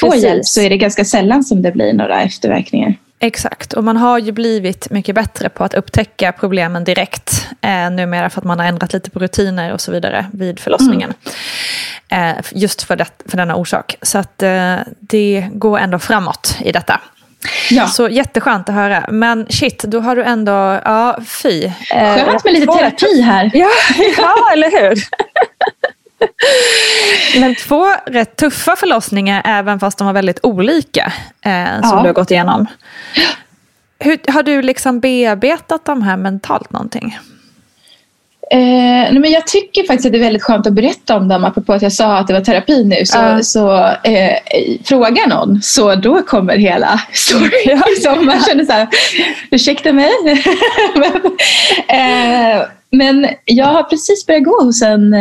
får Precis. Hjälp så är det ganska sällan som det blir några efterverkningar. Exakt, och man har ju blivit mycket bättre på att upptäcka problemen direkt eh, numera för att man har ändrat lite på rutiner och så vidare vid förlossningen. Mm. Eh, just för, det, för denna orsak. Så att eh, det går ändå framåt i detta. Ja. Så jätteskönt att höra. Men shit, då har du ändå ja, fy. Skönt med lite terapi här. Ja, ja eller hur? Men två rätt tuffa förlossningar även fast de var väldigt olika eh, som ja. Du har gått igenom. Hur, har du liksom bearbetat de här mentalt någonting? Eh, men jag tycker faktiskt att det är väldigt skönt att berätta om dem. Apropå att jag sa att det var terapi nu. Så, uh. så eh, fråga någon. Så då kommer hela storyn. Som man känner så här, ursäkta mig. men, eh, men jag har precis börjat gå hos en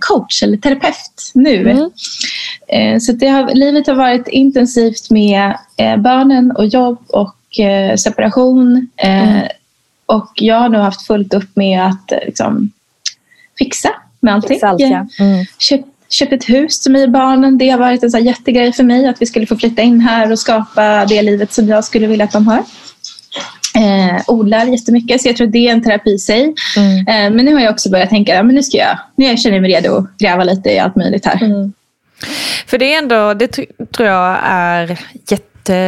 coach eller terapeut nu. Mm. Eh, så det har, livet har varit intensivt med eh, barnen och jobb och eh, separation. Eh, mm. Och jag har nu haft fullt upp med att liksom, fixa med allting. Fixa allt, ja. Mm. Köp, köpt ett hus till mig och barnen. Det har varit en sån här jättegrej för mig. Att vi skulle få flytta in här och skapa det livet som jag skulle vilja att de har. Eh, odlar jättemycket. Så jag tror det är en terapi i sig. Mm. Eh, men nu har jag också börjat tänka. Men nu ska jag, nu känner jag mig redo att gräva lite i allt möjligt här. Mm. För det är ändå, det tror jag är jätte.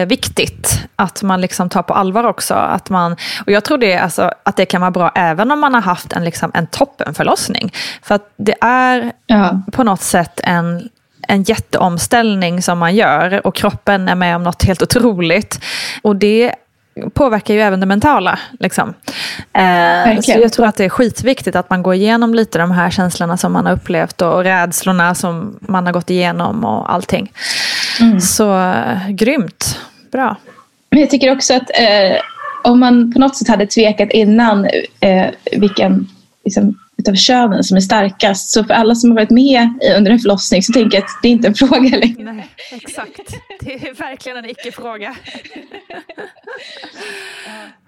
viktigt att man liksom tar på allvar också, att man, och jag tror det är alltså, att det kan vara bra även om man har haft en, liksom, en toppenförlossning, för att det är ja. på något sätt en, en jätteomställning som man gör, och kroppen är med om något helt otroligt, och det påverkar ju även det mentala liksom. Eh, så jag tror att det är skitviktigt att man går igenom lite de här känslorna som man har upplevt och rädslorna som man har gått igenom och allting. Mm. Så grymt, bra. Jag tycker också att eh, om man på något sätt hade tvekat innan eh, vilken liksom, utav könen som är starkast, så för alla som har varit med under en förlossning så tänker jag att det är inte en fråga längre. Nej, exakt. Det är verkligen en icke-fråga.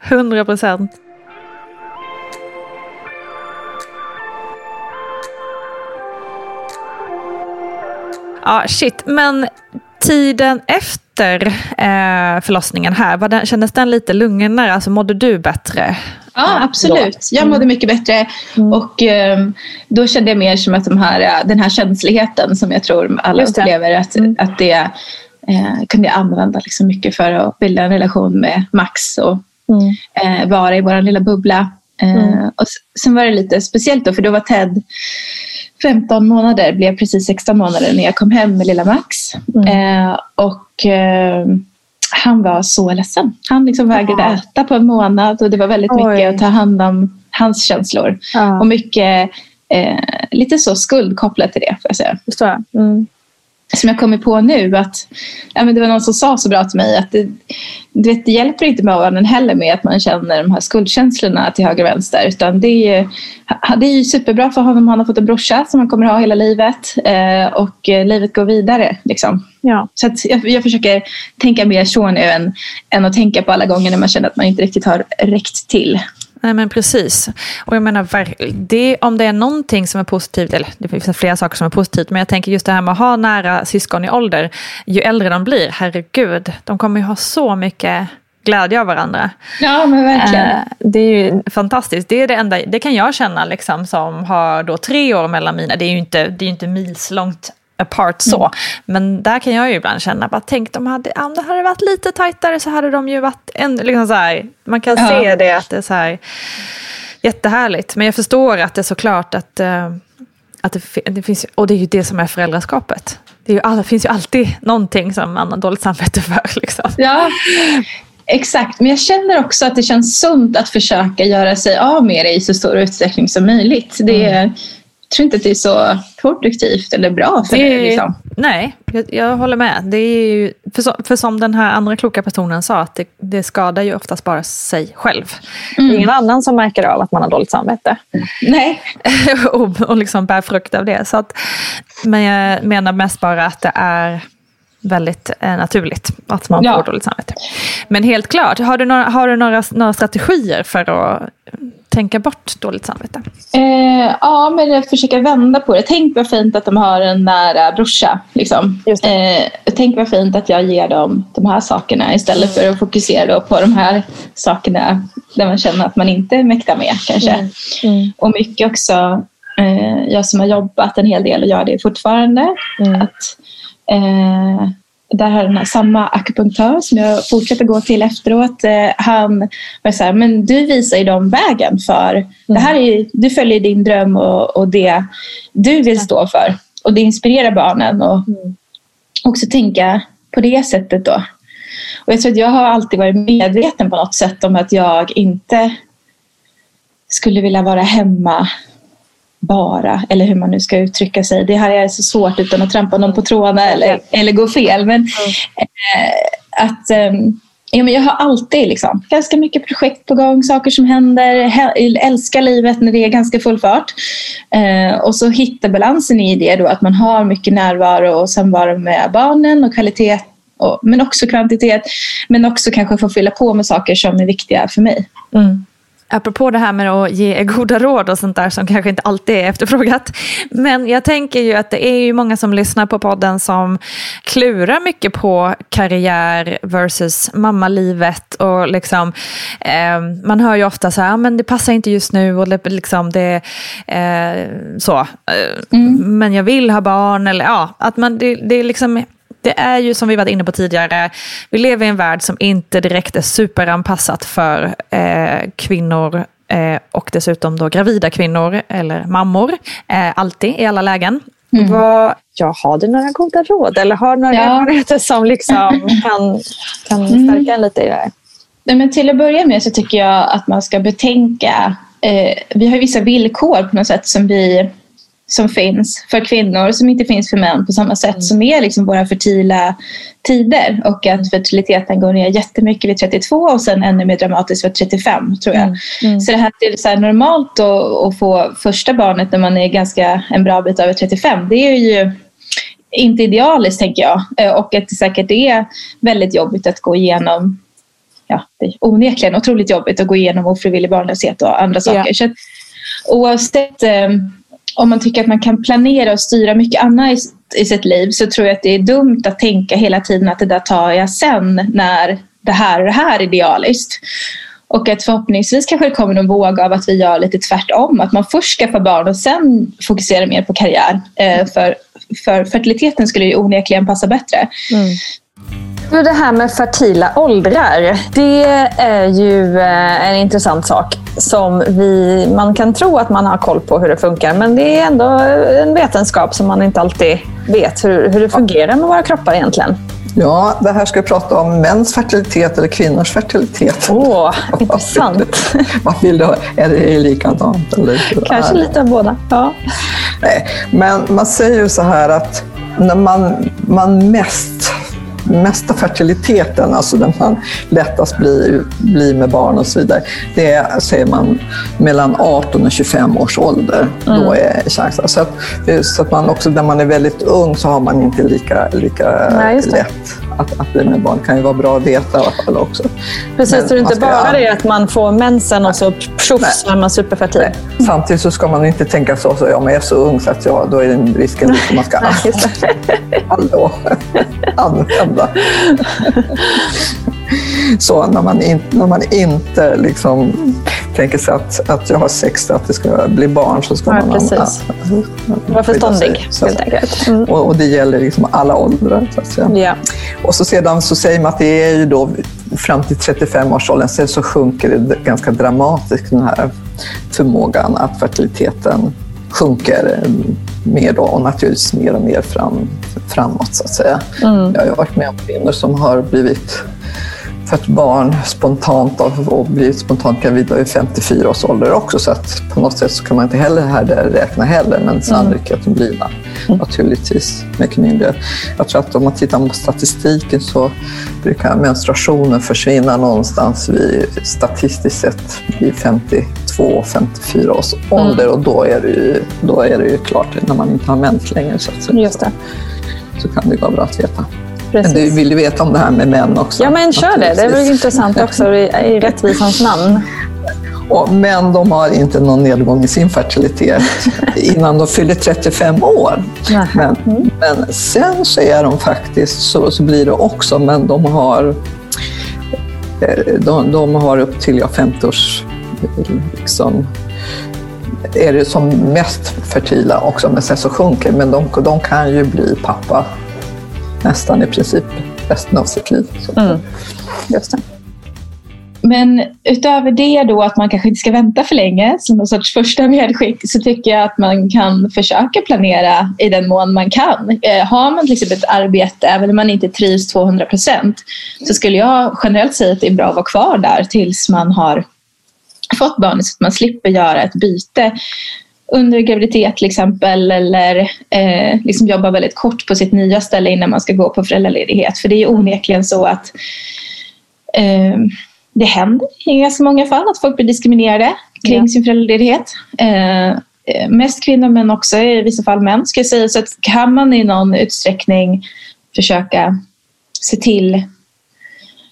hundra procent. Ja, shit. Men tiden efter eh, förlossningen här, var den, kändes den lite lugnare? Alltså mådde du bättre? Ja, absolut. Jag mådde mycket bättre. Mm. Och um, då kände jag mer som att de här, den här känsligheten som jag tror alla upplever, att, mm. att det eh, kunde jag använda liksom mycket för att bilda en relation med Max och mm. eh, vara i vår lilla bubbla. Eh, mm. Och sen var det lite speciellt då, för då var Ted femton månader, blev precis sexton månader när jag kom hem med lilla Max. Mm. Eh, och... Eh, han var så ledsen. Han liksom vägrade ja. äta på en månad. Och det var väldigt Oj. mycket att ta hand om hans känslor. Ja. Och mycket, eh, lite så skuld kopplat till det, får jag säga. Förstår jag. Mm. Som jag kommer på nu, att ja, men det var någon som sa så bra till mig att det, du vet, det hjälper inte med ögonen heller med att man känner de här skuldkänslorna till höger och vänster, utan det är ju, det är ju superbra för honom. Han har fått en brorsa som han kommer ha hela livet eh, och livet går vidare liksom. Ja. Så att jag, jag försöker tänka mer så nu än, än att tänka på alla gånger när man känner att man inte riktigt har räckt till. Nej, men precis. Och jag menar, det, om det är någonting som är positivt, eller det finns flera saker som är positivt, men jag tänker just det här med att ha nära syskon i ålder, ju äldre de blir, herregud, de kommer ju ha så mycket glädje av varandra. Ja, men verkligen. Eh, det är ju fantastiskt. Det är det enda, det kan jag känna liksom, som har då tre år mellan mina, det är ju inte, det är ju inte milslångt apart så. Mm. Men där kan jag ju ibland känna, bara tänk, de hade, om det hade varit lite tajtare så hade de ju varit en, liksom så här, man kan ja. se det att det är så här jättehärligt. Men jag förstår att det är såklart att, att det, det finns, och det är ju det som är föräldraskapet. Det, är ju all, det finns ju alltid någonting som man har dåligt samvete för liksom. Ja, exakt. Men jag känner också att det känns sunt att försöka göra sig av med det i så stor utsträckning som möjligt. Det är mm. Jag tror inte att det är så produktivt eller bra för det, det liksom. Nej, jag, jag håller med. Det är ju, för, så, för som den här andra kloka personen sa, att det, det skadar ju oftast bara sig själv. Mm. Det är ingen annan som märker av att man har dåligt samvete. Mm. Nej. och, och liksom bär frukt av det. Så att, men jag menar mest bara att det är väldigt eh, naturligt att man ja. får dåligt samvete. Men helt klart, har du några, har du några, några strategier för att tänka bort dåligt samvete? Eh, ja, men jag försöker vända på det. Tänk vad fint att de har en nära brorsa. Liksom. Just det. Eh, tänk vad fint att jag ger dem de här sakerna istället för att fokusera då på de här sakerna där man känner att man inte mäktar med kanske. Mm. Mm. Och mycket också, eh, jag som har jobbat en hel del och gör det fortfarande, mm. att eh, där har den här samma akupunktör som jag fortsätter gå till efteråt. Eh, han var så här, men du visar ju dem vägen för. Mm. Det här är ju, du följer din dröm och, och det du vill stå för. Och det inspirerar barnen. Och mm. också tänka på det sättet då. Och jag tror att jag har alltid varit medveten på något sätt om att jag inte skulle vilja vara hemma bara, eller hur man nu ska uttrycka sig. Det här är så svårt utan att trampa någon på trådarna eller, eller gå fel. Men mm. att... Ja, men jag har alltid liksom, ganska mycket projekt på gång, saker som händer, älskar livet när det är ganska full fart. Eh, och så hittar balansen i det då, att man har mycket närvaro och samvaro med barnen och kvalitet, och, men också kvantitet, men också kanske få fylla på med saker som är viktiga för mig. Mm. Apropå det här med att ge goda råd och sånt där som kanske inte alltid är efterfrågat. Men jag tänker ju att det är ju många som lyssnar på podden som klurar mycket på karriär versus mammalivet. Och liksom, eh, man hör ju ofta så här, men det passar inte just nu. Och liksom det, eh, så. Mm. Men jag vill ha barn. Eller, ja, att man, det, det är liksom... Det är ju som vi var inne på tidigare, vi lever i en värld som inte direkt är superanpassat för eh, kvinnor eh, och dessutom då gravida kvinnor eller mammor, eh, alltid i alla lägen. Mm. Vad, ja, har du några goda råd eller har du några erfarenheter ja. som liksom kan, kan stärka mm. lite i det här? Nej, men till att börja med så tycker jag att man ska betänka, eh, vi har vissa villkor på något sätt som vi... som finns för kvinnor som inte finns för män på samma sätt, som är liksom våra fertila tider, och att fertiliteten går ner jättemycket vid trettiotvå och sen ännu mer dramatiskt vid trettiofem, tror jag. Mm. Mm. Så det här är så här normalt att, att få första barnet när man är ganska en bra bit över trettiofem. Det är ju inte idealiskt, tänker jag, och att det säkert är väldigt jobbigt att gå igenom. Ja, det är onekligen otroligt jobbigt att gå igenom ofrivillig barnlöshet och andra saker. Ja. Så att, oavsett om man tycker att man kan planera och styra mycket annat i sitt liv, så tror jag att det är dumt att tänka hela tiden att det där tar jag sen när det här och det här är idealiskt. Och att förhoppningsvis kanske det kommer någon våg av att vi gör lite tvärtom. Att man först skaffar barn och sen fokuserar mer på karriär. För, för fertiliteten skulle ju onekligen passa bättre. Mm. Det här med fertila åldrar, det är ju en intressant sak som vi, man kan tro att man har koll på hur det funkar, men det är ändå en vetenskap som man inte alltid vet hur, hur det fungerar med våra kroppar egentligen. Ja, det här ska vi prata om mäns fertilitet eller kvinnors fertilitet. Åh, intressant. Vad vill du ha? Är det likadant? Eller? Kanske lite av båda, ja. Nej, men man säger ju så här att när man, man mest... mesta fertiliteten, alltså den man lättast blir bli med barn och så vidare, det är, säger man, mellan arton och tjugofem års ålder. Mm. Då är chansen. Så att, så att man också, när man är väldigt ung, så har man inte lika, lika Nej, lätt att, att bli med barn. Det kan ju vara bra att veta i alla fall också. Precis, men så det inte ska, bara det att man får mensen och så tjofs när man är superfertil. Nej. Samtidigt så ska man inte tänka så, så om jag är så ung så att jag, då är den risken att man ska hallå. använda. Så när man, in, när man inte liksom tänker sig att, att jag har sex, att det ska bli barn, så ska ja, man använda. Var förståndig, helt enkelt. Mm. Och, och det gäller liksom alla åldrar. Så att säga. Yeah. Och så sedan så säger man att det är ju då fram till trettiofem-årsåldern så, så sjunker det ganska dramatiskt, den här förmågan att fertiliteten sjunker mer då, och naturligtvis mer och mer fram, framåt så att säga. Mm. Jag har varit med om kvinnor som har blivit fött barn spontant och blivit spontant gravida vid femtiofyra års ålder också, så att på något sätt så kan man inte heller här räkna heller, men sannolikheten blir man mm. naturligtvis mycket mindre. Jag tror att om man tittar på statistiken så brukar menstruationen försvinna någonstans vid, statistiskt sett, vid femtiotvå till femtiofyra års ålder, mm. och då är, det ju, då är det ju klart när man inte har mens längre, så att, just det. Så, så kan det vara bra att veta. Precis. Men du vill ju veta om det här med män också. Ja, men kör det. Det är intressant också i, i rättvisans namn. Och män, de har inte någon nedgång i sin fertilitet innan de fyller trettiofem år. Men, mm. men sen så är de faktiskt, så, så blir det också, men de har, de, de har upp till ja, femtio års liksom, är det som mest fertila också, men sen så sjunker. Men de, de kan ju bli pappa nästan i princip resten av sitt liv. Mm. Just det. Men utöver det då, att man kanske inte ska vänta för länge som någon sorts första medskick, så tycker jag att man kan försöka planera i den mån man kan. Eh, har man till exempel ett arbete, även om man inte trivs tvåhundra procent, så skulle jag generellt säga att det är bra att vara kvar där tills man har fått barn, så att man slipper göra ett byte under graviditet till exempel, eller eh, liksom jobba väldigt kort på sitt nya ställe innan man ska gå på föräldraledighet. För det är ju onekligen så att eh, det händer i ganska många fall att folk blir diskriminerade kring yeah. sin föräldraledighet. Eh, mest kvinnor, men också i vissa fall män, ska jag säga. Så att kan man i någon utsträckning försöka se till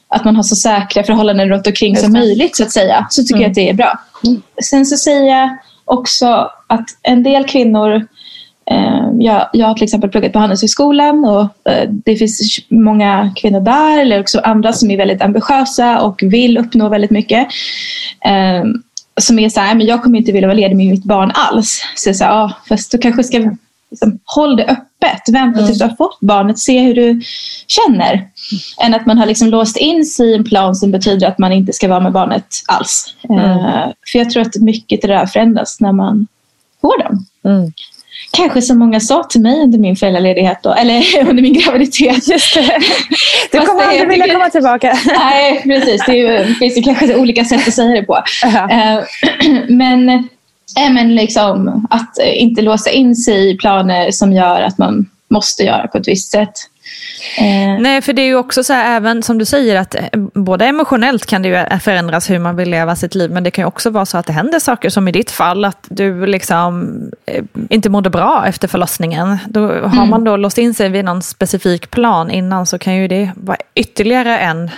att man har så säkra förhållanden runt omkring som möjligt, så att säga, så tycker mm. jag att det är bra. Mm. Sen så säger jag också att en del kvinnor, eh, jag, jag har till exempel pluggat på Handelshögskolan, och eh, det finns många kvinnor där, eller också andra som är väldigt ambitiösa och vill uppnå väldigt mycket. Eh, som är så här, men jag kommer inte vilja vara ledig med mitt barn alls. Så jag säger, ah, fast du kanske ska liksom, håll det öppet, vänta tills du har fått barnet, se hur du känner. Än att man har liksom låst in sig i en plan som betyder att man inte ska vara med barnet alls. Mm. Uh, för jag tror att mycket av det där förändras när man får dem. Mm. Kanske som många sa till mig under min föräldraledighet då, eller under min graviditet. Just det. Du kommer aldrig jag, vilja jag, komma tillbaka. Nej, precis. Det, är, det finns ju kanske olika sätt att säga det på. Uh-huh. Uh, men, äh, men liksom, att inte låsa in sig i planer som gör att man måste göra på ett visst sätt. Eh. Nej, för det är ju också så här, även som du säger, att både emotionellt kan det ju förändras hur man vill leva sitt liv, men det kan ju också vara så att det händer saker, som i ditt fall, att du liksom inte mådde bra efter förlossningen. Då har mm. man då låst in sig vid någon specifik plan innan, så kan ju det vara ytterligare en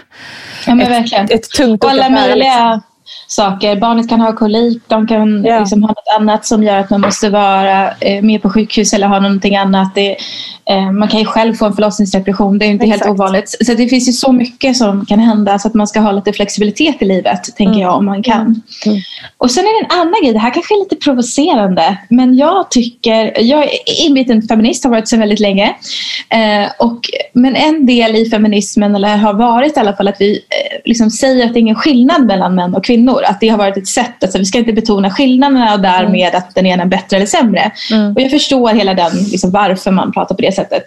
ja, men ett, verkligen. ett tungt och alla möjliga saker. Barnet kan ha kolik, de kan yeah. liksom ha något annat som gör att man måste vara eh, mer på sjukhus eller ha någonting annat. Det, eh, man kan ju själv få en förlossningsdepression, det är inte Exakt. helt ovanligt. Så det finns ju så mycket som kan hända, så att man ska ha lite flexibilitet i livet, tänker mm. jag, om man kan. Mm. Mm. Och sen är det en annan grej, det här kanske är lite provocerande, men jag tycker, jag är inbiten feminist, har varit så väldigt länge. Eh, och, men en del i feminismen, eller har varit i alla fall, att vi eh, liksom säger att det är ingen skillnad mellan män och kvinnor. Att det har varit ett sätt, alltså vi ska inte betona skillnaderna och därmed att den ena är bättre eller sämre. Mm. Och jag förstår hela den, liksom, varför man pratar på det sättet.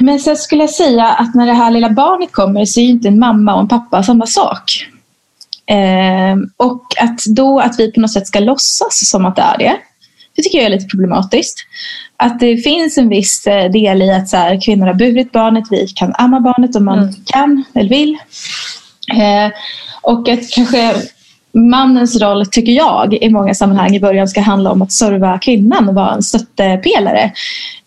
Men sen skulle jag säga att när det här lilla barnet kommer, så är ju inte en mamma och en pappa samma sak. Eh, och att då att vi på något sätt ska låtsas som att det är det. Det tycker jag är lite problematiskt. Att det finns en viss del i att så här, kvinnor har burit barnet, vi kan amma barnet om man mm. kan eller vill. Eh, och att kanske mannens roll, tycker jag, i många sammanhang i början ska handla om att serva kvinnan och vara en stöttepelare,